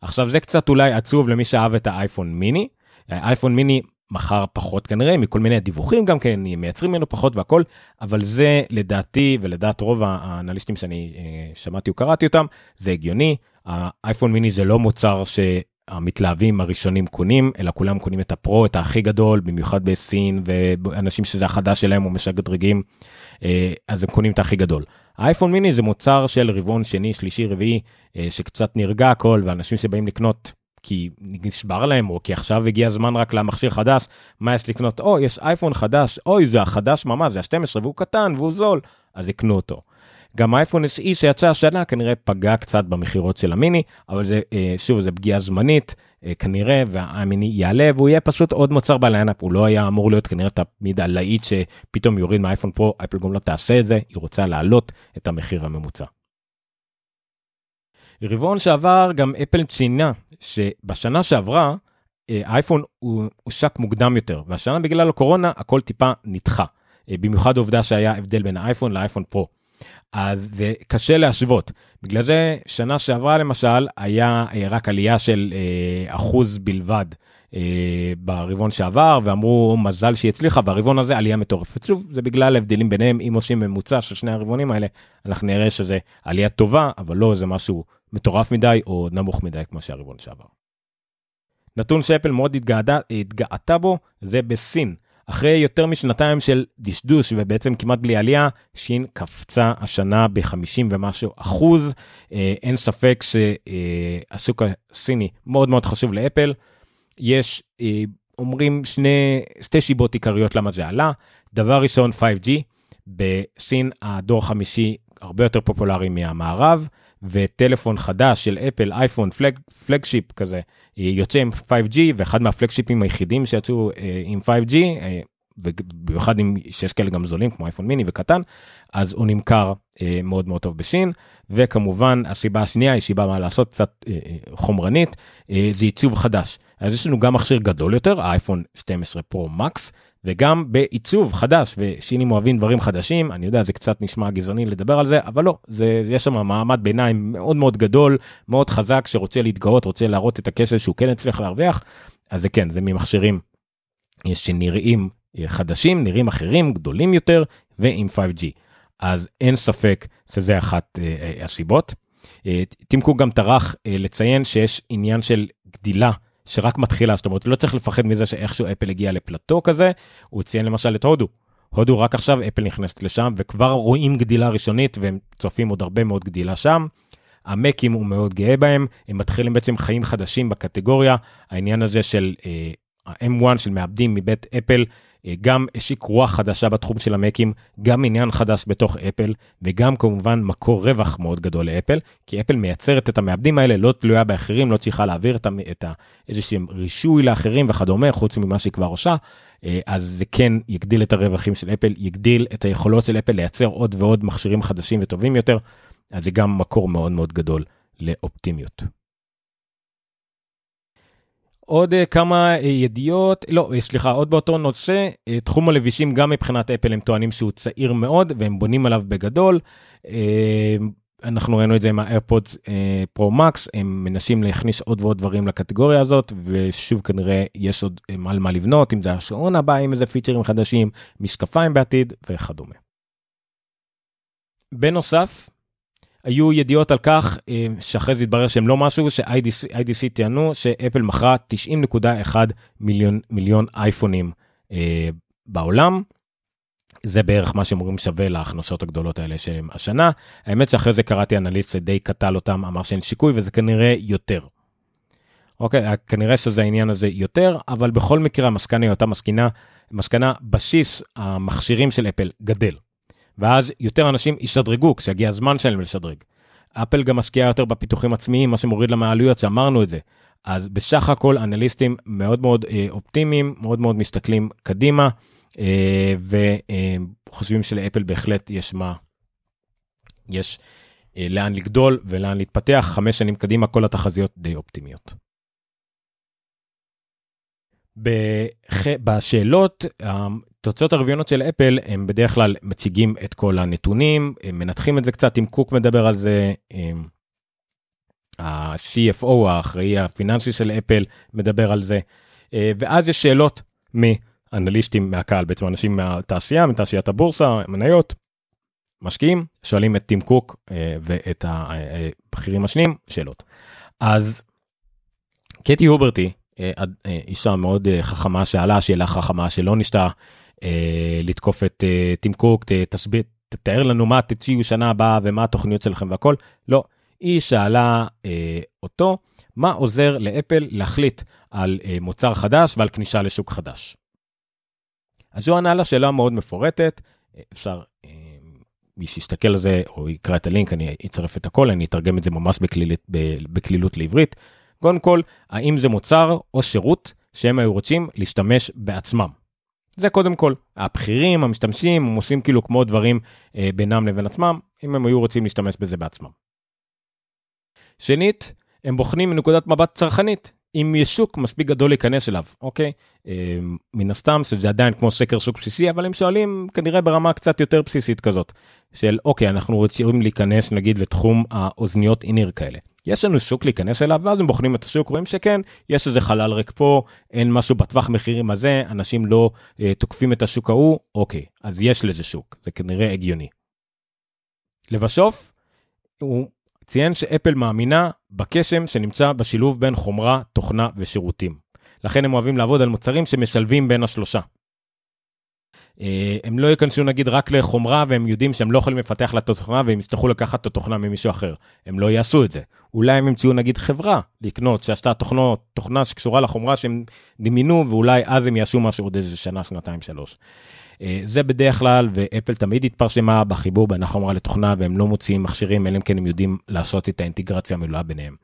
עכשיו זה קצת אולי עצוב למי שאהב את האייפון מיני, האייפון מיני מחר פחות כנראה, מכל מיני דיווחים גם כן, מייצרים ממנו פחות והכל, אבל זה לדעתי ולדעת רוב האנליסטים שאני שמעתי וקראתי אותם, זה הגיוני, האייפון מיני זה לא מוצר שהמתלהבים הראשונים קונים, אלא כולם קונים את הפרו, את הכי גדול, במיוחד בסין, ואנשים שזה החדש שלהם או משדרגים, אז הם קונים את הכי גדול. האייפון מיני זה מוצר של רבעון שני, שלישי, רביעי, שקצת נרגע הכל, ואנשים שבאים לקנות, כי נשבר להם, או כי עכשיו הגיע הזמן רק למכשיר חדש, מה יש לקנות? או, יש אייפון חדש, אוי, זה החדש ממש, זה ה-שתים עשרה, והוא קטן, והוא זול, אז יקנו אותו. גם האייפון אס אי שיצא השנה, כנראה פגע קצת במחירות של המיני, אבל זה, שוב, זה פגיעה זמנית, כנראה, והמיני יעלה, והוא יהיה פשוט עוד מוצר בליינאפ, הוא לא היה אמור להיות כנראה תמיד עלאית, שפתאום יוריד מהאייפון פרו, אפל גם לא תעשה את זה, היא רוצה להעלות את המחיר הממוצע. רבעון שעבר גם אפל ציינה, שבשנה שעברה, האייפון הוא הושק מוקדם יותר, והשנה בגלל הקורונה, הכל טיפה נדחה, במיוחד העובדה שהיה הבדל בין האייפון לאייפון פרו. אז זה קשה להשוות, בגלל זה שנה שעברה למשל היה רק עלייה של אה, אחוז בלבד אה, ברבעון שעבר, ואמרו מזל שהיא הצליחה, והרבעון הזה עלייה מטורפת, שוב זה בגלל הבדלים ביניהם, אם עושים ממוצע של שני הרבעונים האלה, אנחנו נראה שזה עלייה טובה, אבל לא זה משהו מטורף מדי או נמוך מדי כמו שהרבעון שעבר. נתון שאפל מאוד התגעדה, התגעתה בו זה בסין. אחרי יותר משנתיים של דשדוש ובעצם כמעט בלי עלייה, שין קפצה השנה ב-חמישים ומשהו אחוז, אין ספק שהשוק הסיני מאוד מאוד חשוב לאפל, יש, אומרים שני, שתי שיבות עיקריות למה זה עלה, דבר ראשון פייב ג'י, בסין הדור החמישי הרבה יותר פופולרי מהמערב, וטלפון חדש של אפל, אייפון, פלג, פלגשיפ כזה, יוצא עם פייב ג'י, ואחד מהפלגשיפים היחידים שיצאו אה, עם פייב ג'י, אה, ובמיוחד עם שיש כאלה גם זולים, כמו אייפון מיני וקטן, אז הוא נמכר אה, מאוד מאוד טוב בשין, וכמובן הסיבה השנייה, היא שיבה מה לעשות קצת אה, חומרנית, אה, זה עיצוב חדש. אז יש לנו גם מכשיר גדול יותר, האייפון שתים עשרה פרו מקס, וגם בעיצוב חדש, ושינים אוהבים דברים חדשים, אני יודע, זה קצת נשמע גזעני לדבר על זה, אבל לא, זה, יש שם מעמד ביניים מאוד מאוד גדול, מאוד חזק, שרוצה להתגאות, רוצה להראות את הכסף שהוא כן הצליח להרוויח, אז זה כן, זה ממכשירים שנראים חדשים, נראים אחרים, גדולים יותר, ועם פייב ג'י. אז אין ספק שזה אחת הסיבות. טים קוק גם טרח לציין שיש עניין של גדילה, שרק מתחילה, זאת אומרת, לא צריך לפחד מזה שאיכשהו אפל הגיע לפלטו כזה, הוא ציין למשל את הודו, הודו רק עכשיו אפל נכנסת לשם, וכבר רואים גדילה ראשונית, והם צופים עוד הרבה מאוד גדילה שם, המקים הוא מאוד גאה בהם, הם מתחילים בעצם חיים חדשים בקטגוריה, העניין הזה של אה, האם וואן של מעבדים מבית אפל, אה, גם השיק רוח חדשה בתחום של המקים, גם עניין חדש בתוך אפל, וגם כמובן מקור רווח מאוד גדול לאפל, כי אפל מייצרת את המעבדים האלה, לא תלויה באחרים, לא צריכה להעביר את, את ה, איזשהו רישוי לאחרים וכדומה, חוץ ממה שכבר עושה, אה, אז זה כן יגדיל את הרווחים של אפל, יגדיל את היכולות של אפל לייצר עוד ועוד מכשירים חדשים וטובים יותר, אז זה גם מקור מאוד מאוד גדול לאופטימיות. עוד כמה ידיעות, לא, סליחה, עוד באותו נושא, תחום הלבישים גם מבחינת אפל הם טוענים שהוא צעיר מאוד, והם בונים עליו בגדול, אנחנו ראינו את זה עם ה-AirPods Pro Max, הם מנסים להכניס עוד ועוד דברים לקטגוריה הזאת, ושוב כנראה יש עוד על מה לבנות, אם זה השעון הבא, אם זה פיצ'רים חדשים, משקפיים בעתיד וכדומה. בנוסף, היו ידיעות על כך, שאחרי זה התברר שהם לא משהו, ש-איי די סי טענו שאפל מכרה תשעים נקודה אחת מיליון אייפונים אה, בעולם, זה בערך מה שהם אומרים שווה להכנסות הגדולות האלה שהם השנה, האמת שאחרי זה קראתי אנליסט שדי קטל אותם, אמר שאין שיקוי וזה כנראה יותר. אוקיי, כנראה שזה העניין הזה יותר, אבל בכל מקרה המסקנה היא אותה מסקנה, מסקנה בסיס המכשירים של אפל גדל. ואז יותר אנשים ישדרגו, כשיגיע הזמן שלהם לשדרג. אפל גם משקיעה יותר בפיתוחים עצמיים, מה שמוריד למעלויות, שאמרנו את זה. אז בשך הכל, אנליסטים מאוד מאוד אה, אופטימיים, מאוד מאוד מסתכלים קדימה, אה, וחושבים שלאפל בהחלט יש מה, יש אה, לאן לגדול ולאן להתפתח, חמש שנים קדימה, כל התחזיות די אופטימיות. בשאלות, תוצאות הרביונות של אפל, הם בדרך כלל מציגים את כל הנתונים, הם מנתחים את זה קצת, טים קוק מדבר על זה, ה-סי אף או, האחראי הפיננסי של אפל, מדבר על זה, ואז יש שאלות מאנליסטים מהקהל, בעצם אנשים מהתעשייה, מתעשיית הבורסה, מניות, משקיעים, שואלים את טים קוק ואת הבכירים השניים, שאלות. אז קטי הוברטי, אישה מאוד חכמה שאלה, שאלה חכמה שלא נשתה לתקוף את טים קוק, תתאר לנו מה תציעו שנה הבאה ומה התוכניות שלכם והכל, לא, היא שאלה אה, אותו, מה עוזר לאפל להחליט על אה, מוצר חדש ועל כניסה לשוק חדש? אז הוא ענה לה שאלה מאוד מפורטת, אפשר, אה, מי שיסתכל על זה או יקרא את הלינק, אני אצרף את הכל, אני אתרגם את זה ממש בכלילית, בכלילות לעברית. קודם כל, האם זה מוצר או שירות שהם היו רוצים להשתמש בעצמם? זה קודם כל, הבחירים, המשתמשים, הם עושים כאילו כמו דברים אה, בינם לבין עצמם, אם הם היו רוצים להשתמש בזה בעצמם. שנית, הם בוחנים מנקודת מבט צרכנית, אם יש שוק מספיק גדול להיכנס אליו, אוקיי? אה, מן הסתם, שזה עדיין כמו סקר שוק בסיסי, אבל הם שואלים כנראה ברמה קצת יותר בסיסית כזאת, של אוקיי, אנחנו רוצים להיכנס נגיד לתחום האוזניות איניר כאלה. יש לנו שוק להיכנס אליו, ואז הם בוחנים את השוק, רואים שכן, יש איזה חלל רק פה, אין משהו בטווח מחירים הזה, אנשים לא אה, תוקפים את השוק ההוא, אוקיי, אז יש לזה שוק, זה כנראה הגיוני. לבסוף, הוא ציין שאפל מאמינה בקסם שנמצא בשילוב בין חומרה, תוכנה ושירותים. לכן הם אוהבים לעבוד על מוצרים שמשלבים בין השלושה. הם לא יכנסו נגיד רק לחומרה, והם יודעים שהם לא יכולים לפתח לה את התוכנה, והם יצטרכו לקחת את התוכנה ממישהו אחר. הם לא יעשו את זה. אולי הם המציאו נגיד חברה לקנות, שעשתה תוכנה שקשורה לחומרה שהם דמינו, ואולי אז הם יעשו משהו עוד איזה שנה, שנתיים, שלוש. זה בדרך כלל, ואפל תמיד התפרשמה בחיבור בין החומרה לתוכנה, והם לא מוציאים מכשירים, אלא אם כן הם יודעים לעשות את האינטגרציה המלאה ביניהם.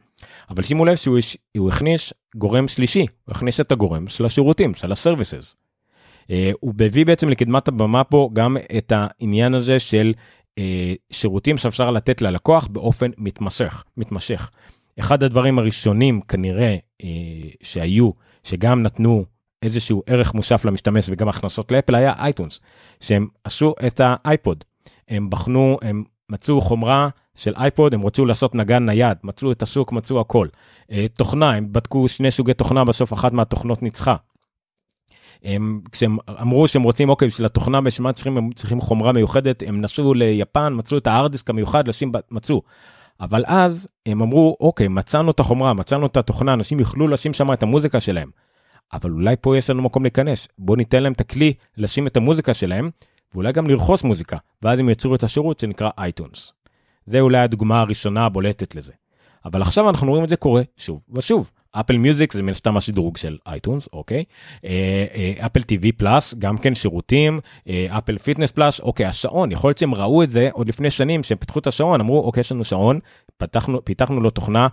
אבל שימו לב שהוא הכניס גורם שלישי, הוא הכניס את הגורם של השירותים, של הסרוויסס. הוא מביא בעצם לקדמת הבמה פה גם את העניין הזה של שירותים שאפשר לתת ללקוח באופן מתמשך, מתמשך. אחד הדברים הראשונים כנראה שהיו, שגם נתנו איזשהו ערך מושף למשתמש וגם הכנסות לאפל, היה אייטונס, שהם עשו את האייפוד, הם בחנו, הם מצאו חומרה של אייפוד, הם רצו לעשות נגן נייד, מצאו את השוק, מצאו הכל. תוכנה, הם בדקו שני סוגי תוכנה, בסוף אחת מהתוכנות ניצחה. הם, כשהם אמרו שהם רוצים, אוקיי, בשביל התוכנה בשביל צריכים, הם צריכים חומרה מיוחדת, הם נסעו ליפן, מצאו את הארדיסק המיוחד, לשים, מצאו. אבל אז הם אמרו, אוקיי, מצאנו את החומרה, מצאנו את התוכנה, אנשים יוכלו לשים שם את המוזיקה שלהם. אבל אולי פה יש לנו מקום להיכנס, בוא ניתן להם את הכלי לשים את המוזיקה שלהם, ואולי גם לרכוס מוזיקה, ואז הם יצרו את השירות שנקרא אייטונס. זה אולי הדוגמה הראשונה הבולטת לזה. אבל עכשיו אנחנו רואים את זה קורה שוב ושוב. אפל מיוזיק זה מן סתם השדרוג של אייטונס, אוקיי. אפל טיווי פלאס, גם כן שירותים, אפל פיטנס פלאס, אוקיי, השעון, יכול להיות שהם ראו את זה עוד לפני שנים, שהם פתחו את השעון, אמרו, אוקיי, יש לנו שעון, פתחנו, פיתחנו לו תוכנה,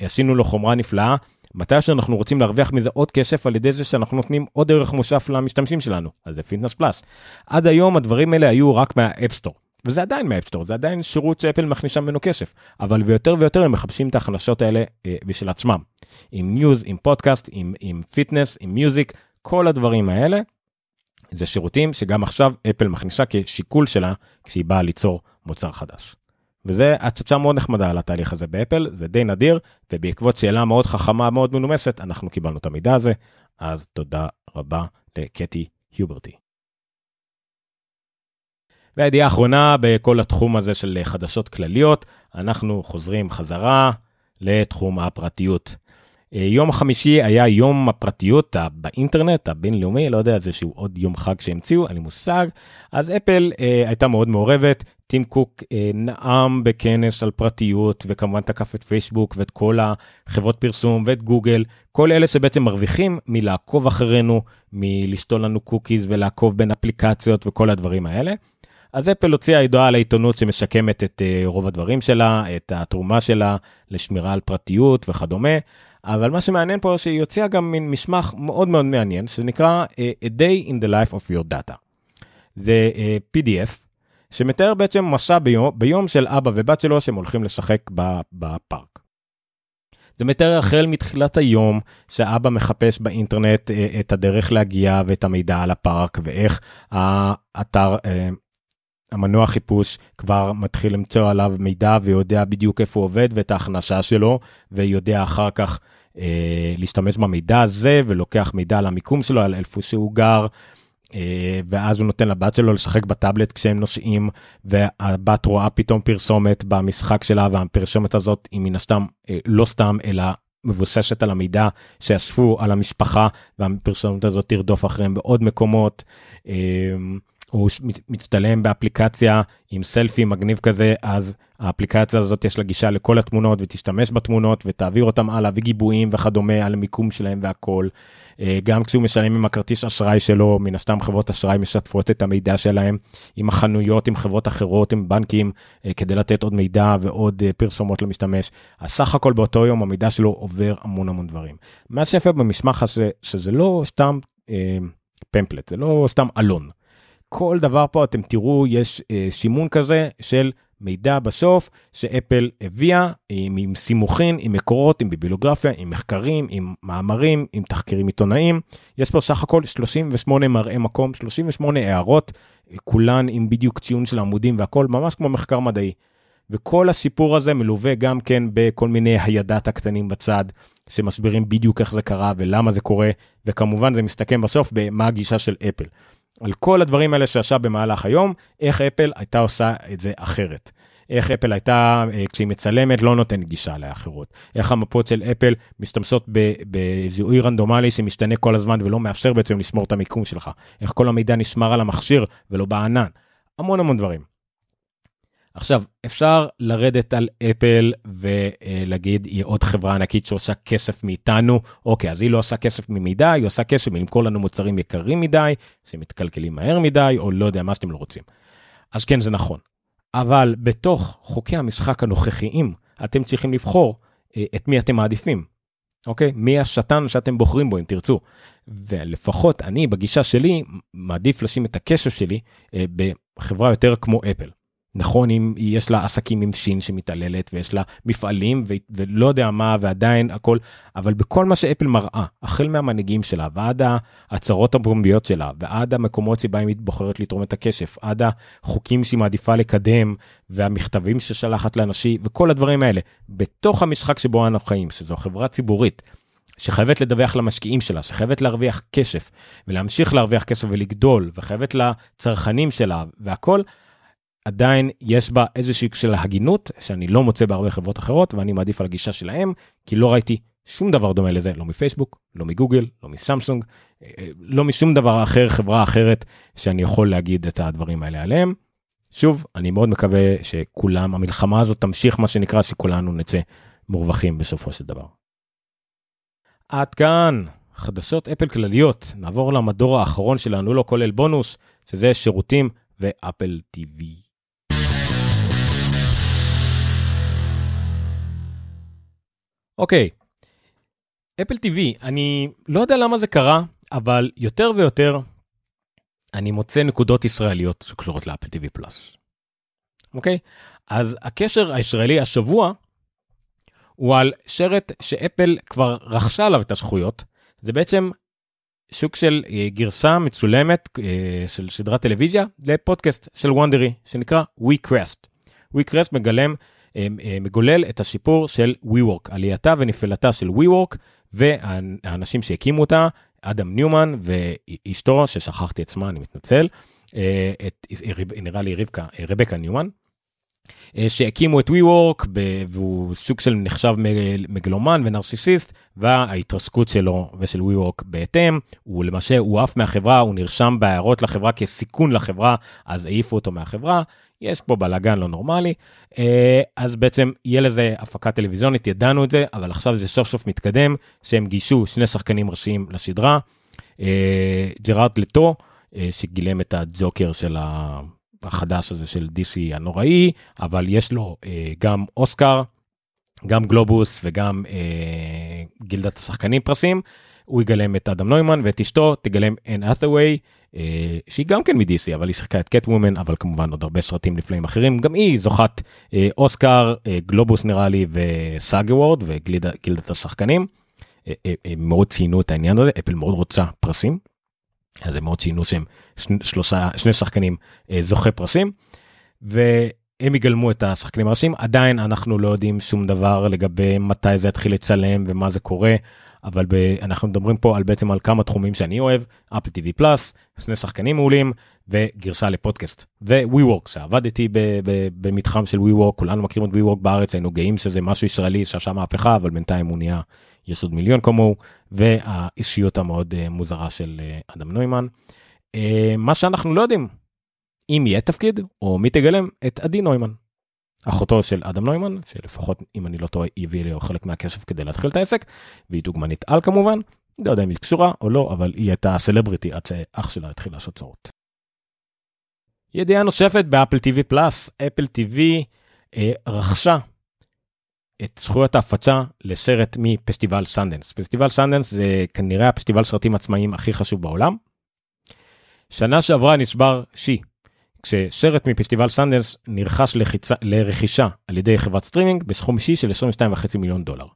עשינו לו חומרה נפלאה, מתי שאנחנו רוצים להרוויח מזה עוד כסף, על ידי זה שאנחנו נותנים עוד ערך מושף למשתמשים שלנו, אז זה פיטנס פלאס. עד היום הדברים האלה היו רק מהאפסטור, וזה עדיין מהאפסטור, זה עדיין שירות שאפל מכנישה ממנו כסף, אבל ויותר ויותר הם מחפשים את ההכנסות האלה בשביל עצמם. עם ניוז, עם פודקאסט, עם, עם פיטנס, עם מיוזיק, כל הדברים האלה, זה שירותים שגם עכשיו אפל מכנישה כשיקול שלה, כשהיא באה ליצור מוצר חדש. וזה הצצה מאוד נחמדה על התהליך הזה באפל, זה די נדיר, ובעקבות שאלה מאוד חכמה, מאוד מנומסת, אנחנו קיבלנו את המידע הזה, אז תודה רבה לקטי היוברטי. והידיעה האחרונה בכל התחום הזה של חדשות כלליות, אנחנו חוזרים חזרה לתחום הפרטיות. יום החמישי היה יום הפרטיות באינטרנט, הבינלאומי, לא יודע, זה שהוא עוד יום חג שהמציאו, אין לי מושג. אז אפל אה, הייתה מאוד מעורבת, טים קוק אה, נאם בכנס על פרטיות, וכמובן תקף את פייסבוק ואת כל החברות פרסום ואת גוגל, כל אלה שבעצם מרוויחים מלעקוב אחרינו, מלשתול לנו קוקיז ולעקוב בין אפליקציות וכל הדברים האלה. אז אפל הוציאה ידועה לעיתונות שמשקמת את רוב הדברים שלה, את התרומה שלה לשמירה על פרטיות וכדומה, אבל מה שמעניין פה שהיא הוציאה גם מין משמח מאוד מאוד מעניין, שנקרא A Day in the Life of Your Data. זה פי די אף, שמתאר בעצם מסע ביום, ביום של אבא ובת שלו, שהם הולכים לשחק בפארק. זה מתאר החל מתחילת היום, שהאבא מחפש באינטרנט את הדרך להגיע, ואת המידע על הפארק, ואיך האתר... המנוע חיפוש כבר מתחיל למצוא עליו מידע, ויודע בדיוק איפה הוא עובד, ואת ההכנסה שלו, ויודע אחר כך אה, להשתמש במידע הזה, ולוקח מידע על המיקום שלו, על איפה שהוא גר, אה, ואז הוא נותן לבת שלו לשחק בטאבלט כשהם נוסעים, והבת רואה פתאום פרסומת במשחק שלה, והפרסומת הזאת היא מן הסתם, אה, לא סתם, אלא מבוססת על המידע שאספו על המשפחה, והפרסומת הזאת תרדוף אחריהם בעוד מקומות, אה, או מצטלם באפליקציה עם סלפי מגניב כזה, אז האפליקציה הזאת יש לה גישה לכל התמונות, ותשתמש בתמונות, ותעביר אותם הלאה, וגיבויים וכדומה, על המיקום שלהם והכל. גם כשהוא משלם עם הכרטיס אשראי שלו, מן הסתם חברות אשראי משתפות את המידע שלהם, עם החנויות, עם חברות אחרות, עם בנקים, כדי לתת עוד מידע ועוד פרסומות למשתמש. הסך הכל באותו יום, המידע שלו עובר המון המון דברים. מה שיפה במשמח הזה, שזה לא סתם פמפלט, זה לא סתם אלון. כל דבר פה אתם תראו, יש שימון כזה של מידע בסוף, שאפל הביאה עם, עם סימוכין, עם מקורות, עם ביבליוגרפיה, עם מחקרים, עם מאמרים, עם תחקירים עיתונאים. יש פה סך הכל שלושים ושמונה מראה מקום, שלושים ושמונה הערות, כולן עם בדיוק ציון של העמודים והכל, ממש כמו מחקר מדעי. וכל הסיפור הזה מלווה גם כן בכל מיני הידעת הקטנים בצד, שמסבירים בדיוק איך זה קרה ולמה זה קורה, וכמובן זה מסתכם בסוף במה הגישה של אפל. על כל הדברים האלה שעשה במהלך היום, איך אפל הייתה עושה את זה אחרת. איך אפל הייתה, כשהיא מצלמת, לא נותן גישה לאחרות. איך המפות של אפל משתמשות בזיהוי רנדומלי שמשתנה כל הזמן ולא מאפשר בעצם לשמור את המיקום שלך. איך כל המידע נשמר על המכשיר ולא בענן. המון המון דברים. עכשיו, אפשר לרדת על אפל ולהגיד, היא עוד חברה ענקית שעושה כסף מאיתנו, אוקיי, אז היא לא עושה כסף ממידי, היא עושה כסף מלמכור לנו מוצרים יקרים מדי, שמתקלקלים מהר מדי, או לא יודע מה שאתם לא רוצים. אז כן, זה נכון. אבל בתוך חוקי המשחק הנוכחיים, אתם צריכים לבחור את מי אתם מעדיפים. אוקיי? מי השטן שאתם בוחרים בו, אם תרצו. ולפחות אני, בגישה שלי, מעדיף לשים את הקשב שלי בחברה יותר כמו אפל. נכון, אם יש לה עסקים עם שין שמתעללת, ויש לה מפעלים, ו- ולא יודע מה, ועדיין הכל, אבל בכל מה שאפל מראה, החל מהמנהיגים שלה, ועד ההצהרות הפומביות שלה, ועד המקומות שבהם היא בוחרת לתרום את הכסף, עד החוקים שהיא מעדיפה לקדם, והמכתבים ששלחת לאנשים, וכל הדברים האלה, בתוך המשחק שבו אנחנו חיים, שזו חברה ציבורית, שחייבת לדווח למשקיעים שלה, שחייבת להרוויח כסף, ולהמשיך להרוויח כסף ולגדול, וחייבת לצרכנים שלה, והכל, עדיין יש בה איזושהי של הגינות, שאני לא מוצא בהרבה חברות אחרות, ואני מעדיף על הגישה שלהם, כי לא ראיתי שום דבר דומה לזה, לא מפייסבוק, לא מגוגל, לא מסמסונג, לא משום דבר אחר, חברה אחרת, שאני יכול להגיד את הדברים האלה עליהם. שוב, אני מאוד מקווה שכולם, המלחמה הזאת תמשיך מה שנקרא, שכולנו נצא מורווחים בסופו של דבר. עד כאן, חדשות אפל כלליות, נעבור למדור האחרון שלנו, לא כולל בונוס, שזה שירותים ואפל טי וי. אוקיי, אפל טי וי, אני לא יודע למה זה קרה, אבל יותר ויותר אני מוצא נקודות ישראליות שקשורות לאפל טי וי פלוס. אוקיי? אז הקשר הישראלי השבוע הוא על שרת שאפל כבר רכשה עליו את הזכויות, זה בעצם שוק של גרסה מצולמת של שדרת טלוויזיה לפודקאסט של וונדרי, שנקרא WeCrest. WeCrest מגלם, מגולל את השיפור של WeWork, עלייתה ונפלתה של WeWork, והאנשים שהקימו אותה, אדם ניומן ואשתו, ששכחתי עצמה, אני מתנצל, את, נראה לי רבקה, רבקה ניומן, שהקימו את WeWork, והוא שוק של נחשב מגלומן ונרסיסיסט, וההתרסקות שלו ושל WeWork בהתאם, הוא למעשה, הוא עף מהחברה, הוא נרשם בהערות לחברה כסיכון לחברה, אז העיפו אותו מהחברה, יש פה בלגן לא נורמלי, אז בעצם יהיה לזה הפקה טלוויזיונית, ידענו את זה, אבל עכשיו זה סוף סוף מתקדם, שהם גישו שני שחקנים ראשיים לשדרה, ג'רארד לטו, שגילם את הג'וקר של ה... החדש הזה של די סי הנוראי, אבל יש לו אה, גם אוסקר, גם גלובוס וגם אה, גילדת השחקנים פרסים, הוא יגלם את אדם נוימן ואת אשתו, תגלם אן את'ווי, אה, שהיא גם כן מ-די סי, אבל היא שחקה את קטוומן, אבל כמובן עוד הרבה סרטים לפלאים אחרים, גם היא זוכת אה, אוסקר, אה, גלובוס נראה לי וסאג אוורד וגילדת השחקנים, אה, אה, אה, מאוד ציינו את העניין הזה, אפל מאוד רוצה פרסים, אז הם מאוד ציינו שהם שלושה, שני שחקנים זוכי פרסים, והם יגלמו את השחקנים הראשיים, עדיין אנחנו לא יודעים שום דבר לגבי מתי זה יתחיל לצלם ומה זה קורה, אבל ב- אנחנו מדברים פה על בעצם על כמה תחומים שאני אוהב, אפל טי וי פלאס, שני שחקנים מעולים, וגרסה לפודקאסט, ו-WeWork, שעבדתי ב- ב- במתחם של WeWork, כולנו מכירים את WeWork בארץ, היינו גאים שזה משהו ישראלי שעשה מהפכה, אבל בינתיים הוא נהיה יש עוד מיליון כמו, והאישיות המאוד מוזרה של אדם נוימן. מה שאנחנו לא יודעים, אם יהיה תפקיד, או מי תגלם, את עדי נוימן. אחותו של אדם נוימן, שלפחות אם אני לא טועה, הביא לי חלק מהקשב כדי להתחיל את העסק, והיא דוגמנית על כמובן, לא יודע אם היא קשורה או לא, אבל היא הייתה סלבריטי עד שאח שלה התחיל לעשות צורות. ידיעה נוספת באפל טי וי פלאס, אפל טי וי אה, רכשה את זכויות ההפצה לסרט מפסטיבל סנדנס. פסטיבל סנדנס זה כנראה הפסטיבל סרטים עצמאיים הכי חשוב בעולם. שנה שעברה נשבר שי, כשסרט מפסטיבל סנדנס נרכש לחיצה, לרכישה על ידי חברת סטרימינג בסכום שי של עשרים ושתיים וחצי מיליון דולר.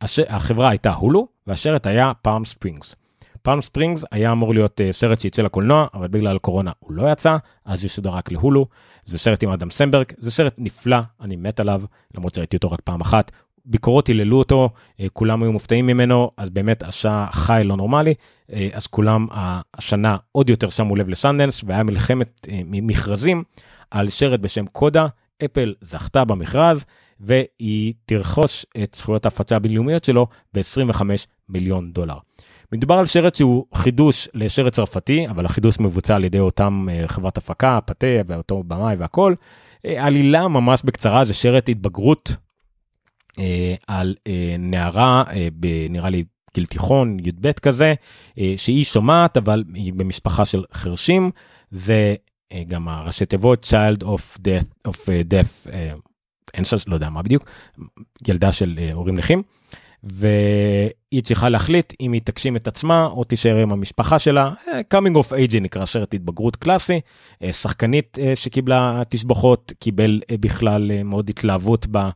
הש... החברה הייתה הולו, והסרט היה פאלם ספרינגס. פאלם ספרינגס היה אמור להיות סרט שיצא לקולנוע, אבל בגלל קורונה הוא לא יצא, אז יסודר רק להולו. זה סרט עם אדם סמברג, זה סרט נפלא, אני מת עליו, למרות שראיתי אותו רק פעם אחת. ביקורות היללו אותו, כולם היו מופתעים ממנו, אז באמת השעה חי לא נורמלי, אז כולם השנה עוד יותר שמו לב לסנדנס, והיה מלחמת מכרזים על סרט בשם קודה, אפל זכתה במכרז, והיא תרכוש את זכויות ההפצה הבינלאומיות שלו ב-עשרים וחמישה מיליון דולר. מדובר על סרט שהוא חידוש לסרט צרפתי, אבל החידוש מבוצע על ידי אותם חברת הפקה, פתה ואותו במאי והכל. עלילה ממש בקצרה, זה סרט התבגרות על נערה, נראה לי גיל תיכון, י' ב' כזה, שהיא שומעת, אבל היא במשפחה של חרשים, זה גם הראשי תיבות, Child of Death, of Death, אין שם, לא יודע מה בדיוק, ילדה של הורים נכים, והיא צריכה להחליט אם היא תגשים את עצמה, או תישאר עם המשפחה שלה, Coming of Age נקרא סרט התבגרות קלאסי, שחקנית שקיבלה תשבחות, קיבל בכלל מאוד התלהבות ב...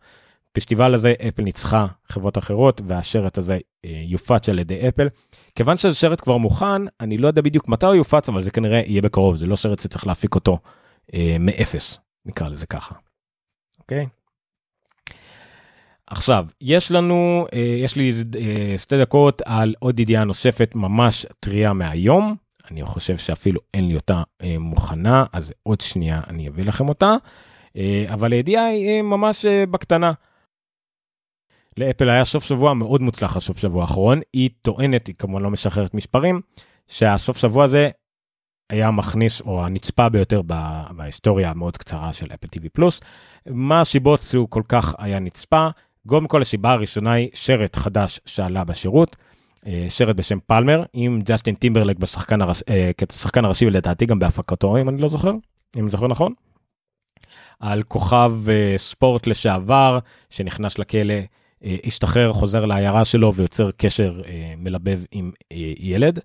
פסטיבל הזה אפל ניצחה חברות אחרות, והשרט הזה יופץ על ידי אפל. כיוון שהשרט כבר מוכן, אני לא יודע בדיוק מתי הוא יופץ, אבל זה כנראה יהיה בקרוב, זה לא שרט שצריך להפיק אותו אה, מאפס, נקרא לזה ככה. אוקיי? עכשיו, יש לנו, אה, יש לי אה, שתי דקות על עוד ידיעה נוספת, ממש טריה מהיום, אני חושב שאפילו אין לי אותה אה, מוכנה, אז עוד שנייה אני אביא לכם אותה, אה, אבל הידיעה היא אה, ממש אה, בקטנה. לאפל היה סוף שבוע מאוד מוצלח הסוף שבוע האחרון, היא טוענת, היא כמובן לא משחררת מספרים, שהסוף שבוע הזה היה מכניס, או הנצפה ביותר בהיסטוריה המאוד קצרה של אפל טי וי פלוס, מה השיבות שהוא כל כך היה נצפה, גם כל השיבה הראשונה היא שרט חדש שעלה בשירות, שרט בשם פלמר, עם ג'סטין טימברלק כשחקן הראשי, ולדעתי גם בהפקתו, אם אני לא זוכר, אם אני זוכר נכון, על כוכב ספורט לשעבר, שנכנס לכלא, השתחרר, חוזר לעיירה שלו ויוצר קשר מלבב עם ילד,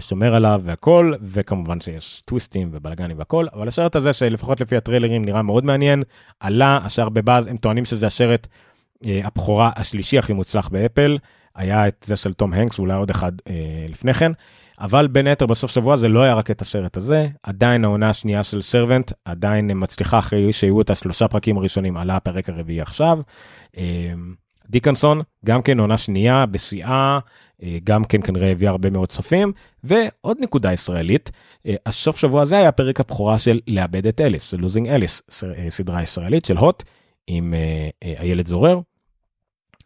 שומר עליו והכל, וכמובן שיש טוויסטים ובלגנים והכל, אבל השרט הזה שלפחות לפי הטריילרים נראה מאוד מעניין, עלה השאר בבאז, הם טוענים שזה השרט הבחורה השלישי הכי מוצלח באפל, היה את זה של תום הנקס ואולי עוד אחד לפני כן, אבל בין היתר בסוף שבוע זה לא היה רק את הסרט הזה, עדיין העונה השנייה של סרבנט, עדיין מצליחה אחרי שהיו את השלושה פרקים הראשונים, עלה הפרק הרביעי עכשיו, דיקנסון, גם כן עונה שנייה, בשיאה, גם כן כנראה הביא הרבה מאוד צופים, ועוד נקודה ישראלית, הסוף שבוע הזה היה פרק הבחורה של לאבד את אליס, לוזינג אליס, סדרה ישראלית של הוט, עם הילד זורר,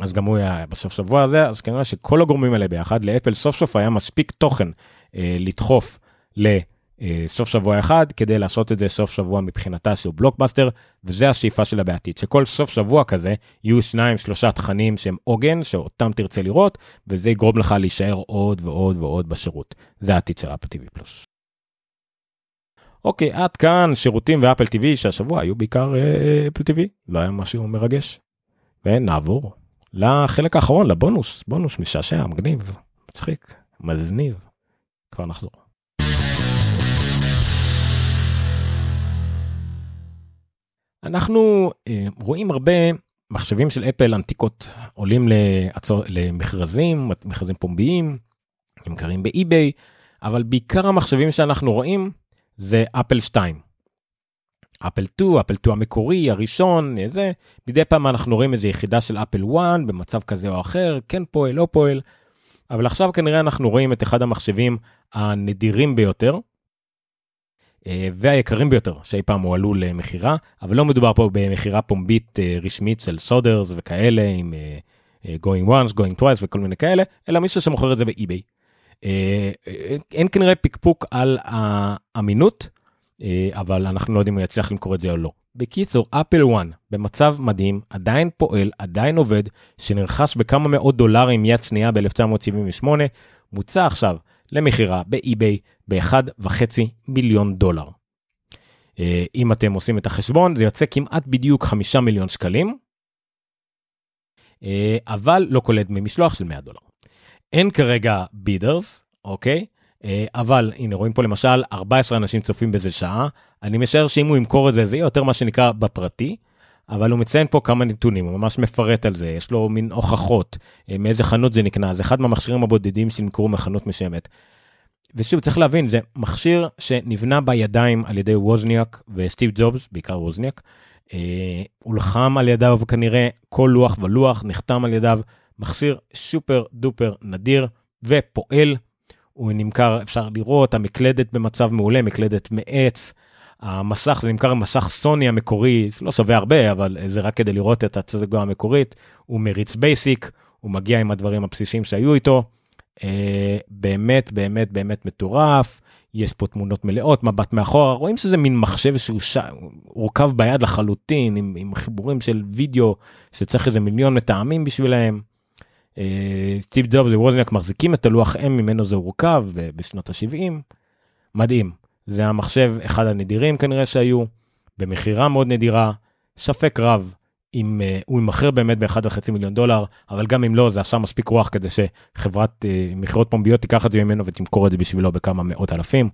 אז גם הוא היה בסוף שבוע הזה, אז כנראה שכל הגורמים האלה ביחד, לאפל סוף סוף היה מספיק תוכן לדחוף לסוף שבוע אחד, כדי לעשות את זה סוף שבוע מבחינתה שהוא בלוקבאסטר, וזה השאיפה שלה בעתיד, שכל סוף שבוע כזה, יהיו שניים, שלושה תכנים שהם עוגן, שאותם תרצה לראות, וזה יגרום לך להישאר עוד ועוד ועוד בשירות. זה העתיד של אפל טי וי פלוס. אוקיי, עד כאן שירותים ואפל טי וי, שהשבוע היו בעיקר אפל טי וי, לא היה משהו מרגש. ונעבור לחלק האחרון, לבונוס, בונוס משעשע, מגניב, מצחיק, מזניב. כבר נחזור. אנחנו רואים הרבה מחשבים של אפל ענתיקות, עולים למכרזים, מכרזים פומביים, נמכרים באי-ביי, אבל בעיקר המחשבים שאנחנו רואים זה אפל שתיים. אפל שתיים, אפל שתיים המקורי, הראשון, זה, מדי פעם אנחנו רואים איזו יחידה של אפל אחת, במצב כזה או אחר, כן פועל, לא פועל, אבל עכשיו כנראה אנחנו רואים את אחד המחשבים הנדירים ביותר, והיקרים ביותר, שאי פעם הוא עלו למחירה, אבל לא מדובר פה במחירה פומבית רשמית של סודרס וכאלה, עם going once, going twice וכל מיני כאלה, אלא מישהו שמוכר את זה באי-ביי. אין כנראה פיקפוק על האמינות, אבל אנחנו לא יודעים אם יצליח למכור את זה או לא. בקיצור, אפל וואן, במצב מדהים, עדיין פועל, עדיין עובד, שנרכש בכמה מאות דולרים יד שנייה ב-אלף תשע מאות שבעים ושמונה, מוצא עכשיו למחירה באי-ביי ב-אחד וחצי מיליון דולר. אם אתם עושים את החשבון, זה יוצא כמעט בדיוק חמישה מיליון שקלים, אבל לא כולל ממשלוח של מאה דולר. אין כרגע בידרס, אוקיי? אבל הנה רואים פה למשל ארבעה עשר אנשים צופים בזה שעה, אני משער שאם הוא ימכור את זה, זה יהיה יותר מה שנקרא בפרטי, אבל הוא מציין פה כמה נתונים, הוא ממש מפרט על זה, יש לו מין הוכחות, מאיזה חנות זה נקנה, זה אחד מהמכשירים הבודדים שנמכרו מחנות משמת, ושוב צריך להבין, זה מכשיר שנבנה בידיים על ידי ווזניאק וסטיב ג'ובס, בעיקר ווזניאק, הוא לחם על ידיו כנראה כל לוח ולוח, נחתם על ידיו, מכשיר שופר דופר נדיר ופועל, הוא נמכר, אפשר לראות, המקלדת במצב מעולה, מקלדת מעץ, המסך, זה נמכר מסך סוני המקורי, לא שווה הרבה, אבל זה רק כדי לראות את הצגה המקורית, הוא מריץ בייסיק, הוא מגיע עם הדברים הבסיסיים שהיו איתו, באמת, באמת, באמת מטורף, יש פה תמונות מלאות, מבט מאחורה, רואים שזה מין מחשב שהוא ש... רוכב ביד לחלוטין, עם, עם חיבורים של וידאו, שצריך איזה מיליון מטעמים בשבילהם, סטיב ג'ובס וווזניאק מחזיקים את הלוח M, ממנו זה הורכב בשנות ה-שבעים, מדהים, זה המחשב אחד הנדירים כנראה שהיו, במחירה מאוד נדירה, ספק רב, אם הוא ימכר באמת ב-אחד וחצי מיליון דולר, אבל גם אם לא, זה עשה מספיק רוח כדי שחברת מכירות פומביות תיקח את זה ממנו ותמכור את זה בשבילו בכמה מאות אלפים,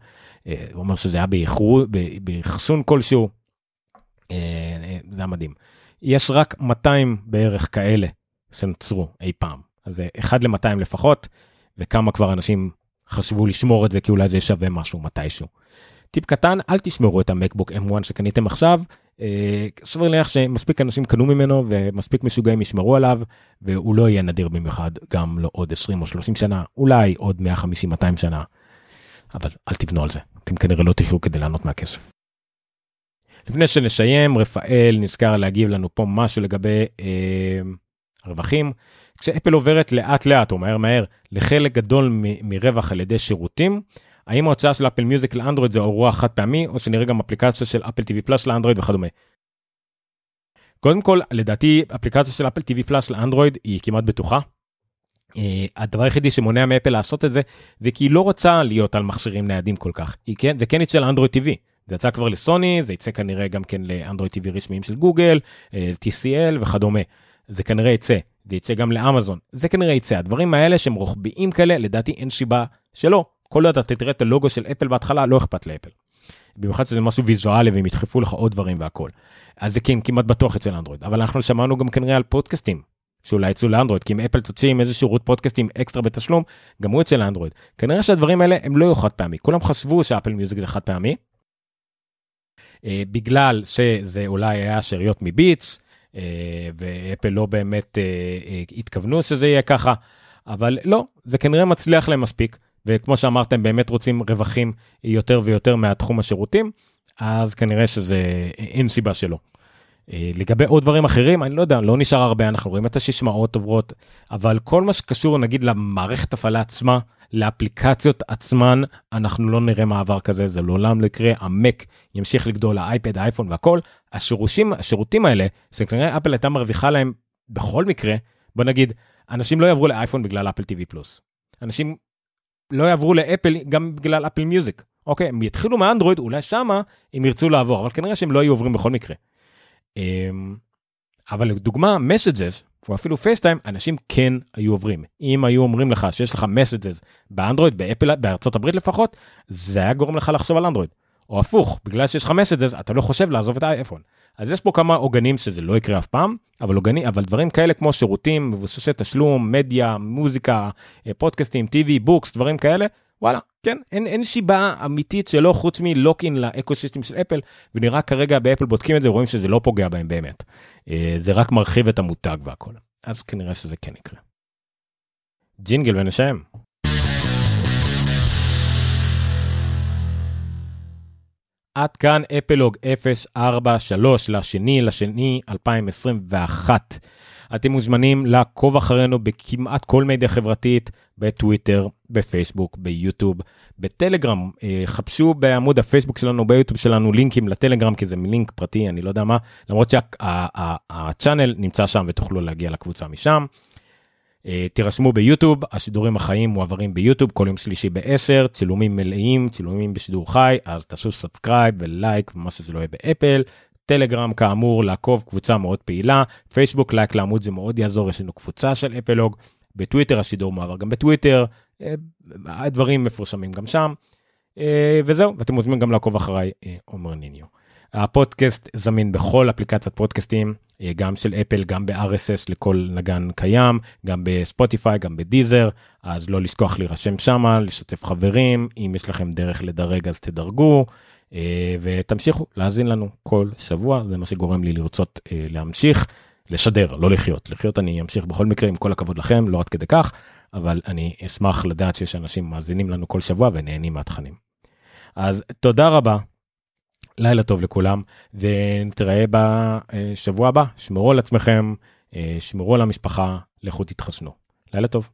הוא אומר שזה היה בחסון כלשהו, זה היה מדהים, יש רק מאתיים בערך כאלה, שנצרו אי פעם, אז אחד ל-מאתיים לפחות, וכמה כבר אנשים חשבו לשמור את זה, כי אולי זה שווה משהו מתישהו. טיפ קטן, אל תשמרו את המקבוק אם וואן שקניתם עכשיו, סביר להניח שמספיק אנשים קנו ממנו, ומספיק משוגעים ישמרו עליו, והוא לא יהיה נדיר במיוחד, גם לא עוד עשרים או שלושים שנה, אולי עוד מאה חמישים מאתיים שנה, אבל אל תבנו על זה, אתם כנראה לא תחיו כדי לענות מהכסף. לפני שנשיים, רפאל נזכר להגיב לנו פה משהו לגבי... רווחים, כשאפל עוברת לאט לאט או מהר מהר לחלק גדול מ- מרווח על ידי שירותים, האם ההוצאה של אפל מיוזיק לאנדרואיד זה אירוע חד פעמי, או שנראה גם אפליקציה של אפל טיווי פלאס לאנדרואיד וכדומה? קודם כל, לדעתי, אפליקציה של אפל טיווי פלאס לאנדרואיד היא כמעט בטוחה. הדבר היחידי שמונע מאפל לעשות את זה, זה כי היא לא רוצה להיות על מכשירים ניידים כל כך. היא כן, זה כן יצא לאנדרואיד טיווי. זה יצא כבר לסוני, זה יצא כנראה גם כן לאנדרואיד טיווי רשמיים של גוגל, טי סי אל וכדומה. זה כנראה יצא, זה יצא גם לאמזון, זה כנראה יצא, הדברים האלה שהם רוחביים כאלה, לדעתי אין שיבה שלא, כל עוד אתה תראה את הלוגו של אפל בהתחלה, לא אכפת לאפל, במיוחד שזה משהו ויזואלי, והם ידחפו לך עוד דברים והכל, אז זה כן, כמעט בטוח אצל אנדרואיד, אבל אנחנו שמענו גם כנראה על פודקאסטים, שאולי יצאו לאנדרואיד, כי אם אפל תוציא עם איזה שירות פודקאסטים אקסטרה בתשלום, גם הוא יצא לאנדרואיד, כנראה שהדברים האלה הם לא חד פעמי, כולם חשבו שאפל מיוזיק זה חד פעמי, בגלל שזה אולי היה שאריות מביץ, ואפל לא באמת התכוונו שזה יהיה ככה, אבל לא, זה כנראה מצליח להם מספיק, וכמו שאמרתם, באמת רוצים רווחים יותר ויותר מהתחום השירותים, אז כנראה שזה אין סיבה שלא. לגבי עוד דברים אחרים, אני לא יודע, לא נשאר הרבה, אנחנו רואים את הששמעות עוברות, אבל כל מה שקשור, נגיד, למערכת הפעלה עצמה, לאפליקציות עצמן, אנחנו לא נראה מעבר כזה, זה לעולם לא יקרה, המק ימשיך לגדול, האייפד, האייפון והכל, השירושים, השירותים האלה, שכנראה אפל הייתה מרוויחה להם בכל מקרה, בוא נגיד, אנשים לא יעברו לאייפון בגלל אפל טיווי פלוס, אנשים לא יעברו לאפל גם בגלל אפל מיוזיק, אוקיי, הם יתחילו מאנדרואיד, אולי שמה הם ירצו לעבור, אבל כנראה שהם לא יהיו עוברים בכל מקרה. אבל לדוגמה, Messages, או אפילו FaceTime, אנשים כן היו עוברים. אם היו אומרים לך שיש לך Messages באנדרואיד, באפל, בארצות הברית לפחות, זה היה גורם לך לחשוב על אנדרואיד. או הפוך, בגלל שיש לך Messages, אתה לא חושב לעזוב את האייפון. אז יש פה כמה עוגנים שזה לא יקרה אף פעם, אבל, עוגנים, אבל דברים כאלה כמו שירותים, מבוססי תשלום, מדיה, מוזיקה, פודקאסטים, טיווי, בוקס, דברים כאלה, וואלה, כן, אין, אין שיבה אמיתית שלא חוץ מלוקין לאקוסיסטם של אפל, ונראה כרגע באפל בודקים את זה, רואים שזה לא פוגע בהם באמת. זה רק מרחיב את המותג והכל. אז כנראה שזה כן יקרה. ג'ינגל ונשיים. עד כאן אפלוג אפס ארבע שלוש לשני לשני אלפיים עשרים ואחת. אתם מוזמנים לעקוב אחרינו בכמעט כל מדיה חברתית, בטוויטר, בפייסבוק, ביוטיוב, בטלגרם. חפשו בעמוד הפייסבוק שלנו, ביוטיוב שלנו, לינקים לטלגרם, כי זה מלינק פרטי, אני לא יודע מה, למרות שהצ'אנל נמצא שם ותוכלו להגיע לקבוצה משם. תירשמו ביוטיוב, השידורים החיים מועברים ביוטיוב, כל יום שלישי בעשר, צילומים מלאים, צילומים בשידור חי, אז תעשו סאבסקרייב ולייק ומה שזה לא יהיה באפל, טלגרם כאמור, לעקוב, קבוצה מאוד פעילה, פייסבוק לייק לעמוד זה מאוד יעזור, יש לנו קבוצה של אפלוג, בטוויטר השידור מועבר גם בטוויטר, הדברים מפורסמים גם שם, וזהו, ואתם מוזמנים גם לעקוב אחריי, עומר ניניו. הפודקאסט זמין בכל אפליקציית פודקאסטים, גם של אפל, גם ב-אר אס אס לכל נגן קיים, גם בספוטיפיי, גם בדיזר, אז לא לשכוח להירשם שמה, לשתף חברים, אם יש לכם דרך לדרג אז תדרגו, ותמשיכו להאזין לנו כל שבוע, זה מה שגורם לי לרצות להמשיך, לשדר, לא לחיות, לחיות אני אמשיך בכל מקרה עם כל הכבוד לכם, לא עד כדי כך, אבל אני אשמח לדעת שיש אנשים מאזינים לנו כל שבוע ונהנים מהתכנים. אז תודה רבה, לילה טוב לכולם, ונתראה בשבוע הבא, שמרו על עצמכם, שמרו על המשפחה, לכו תתחסנו. לילה טוב.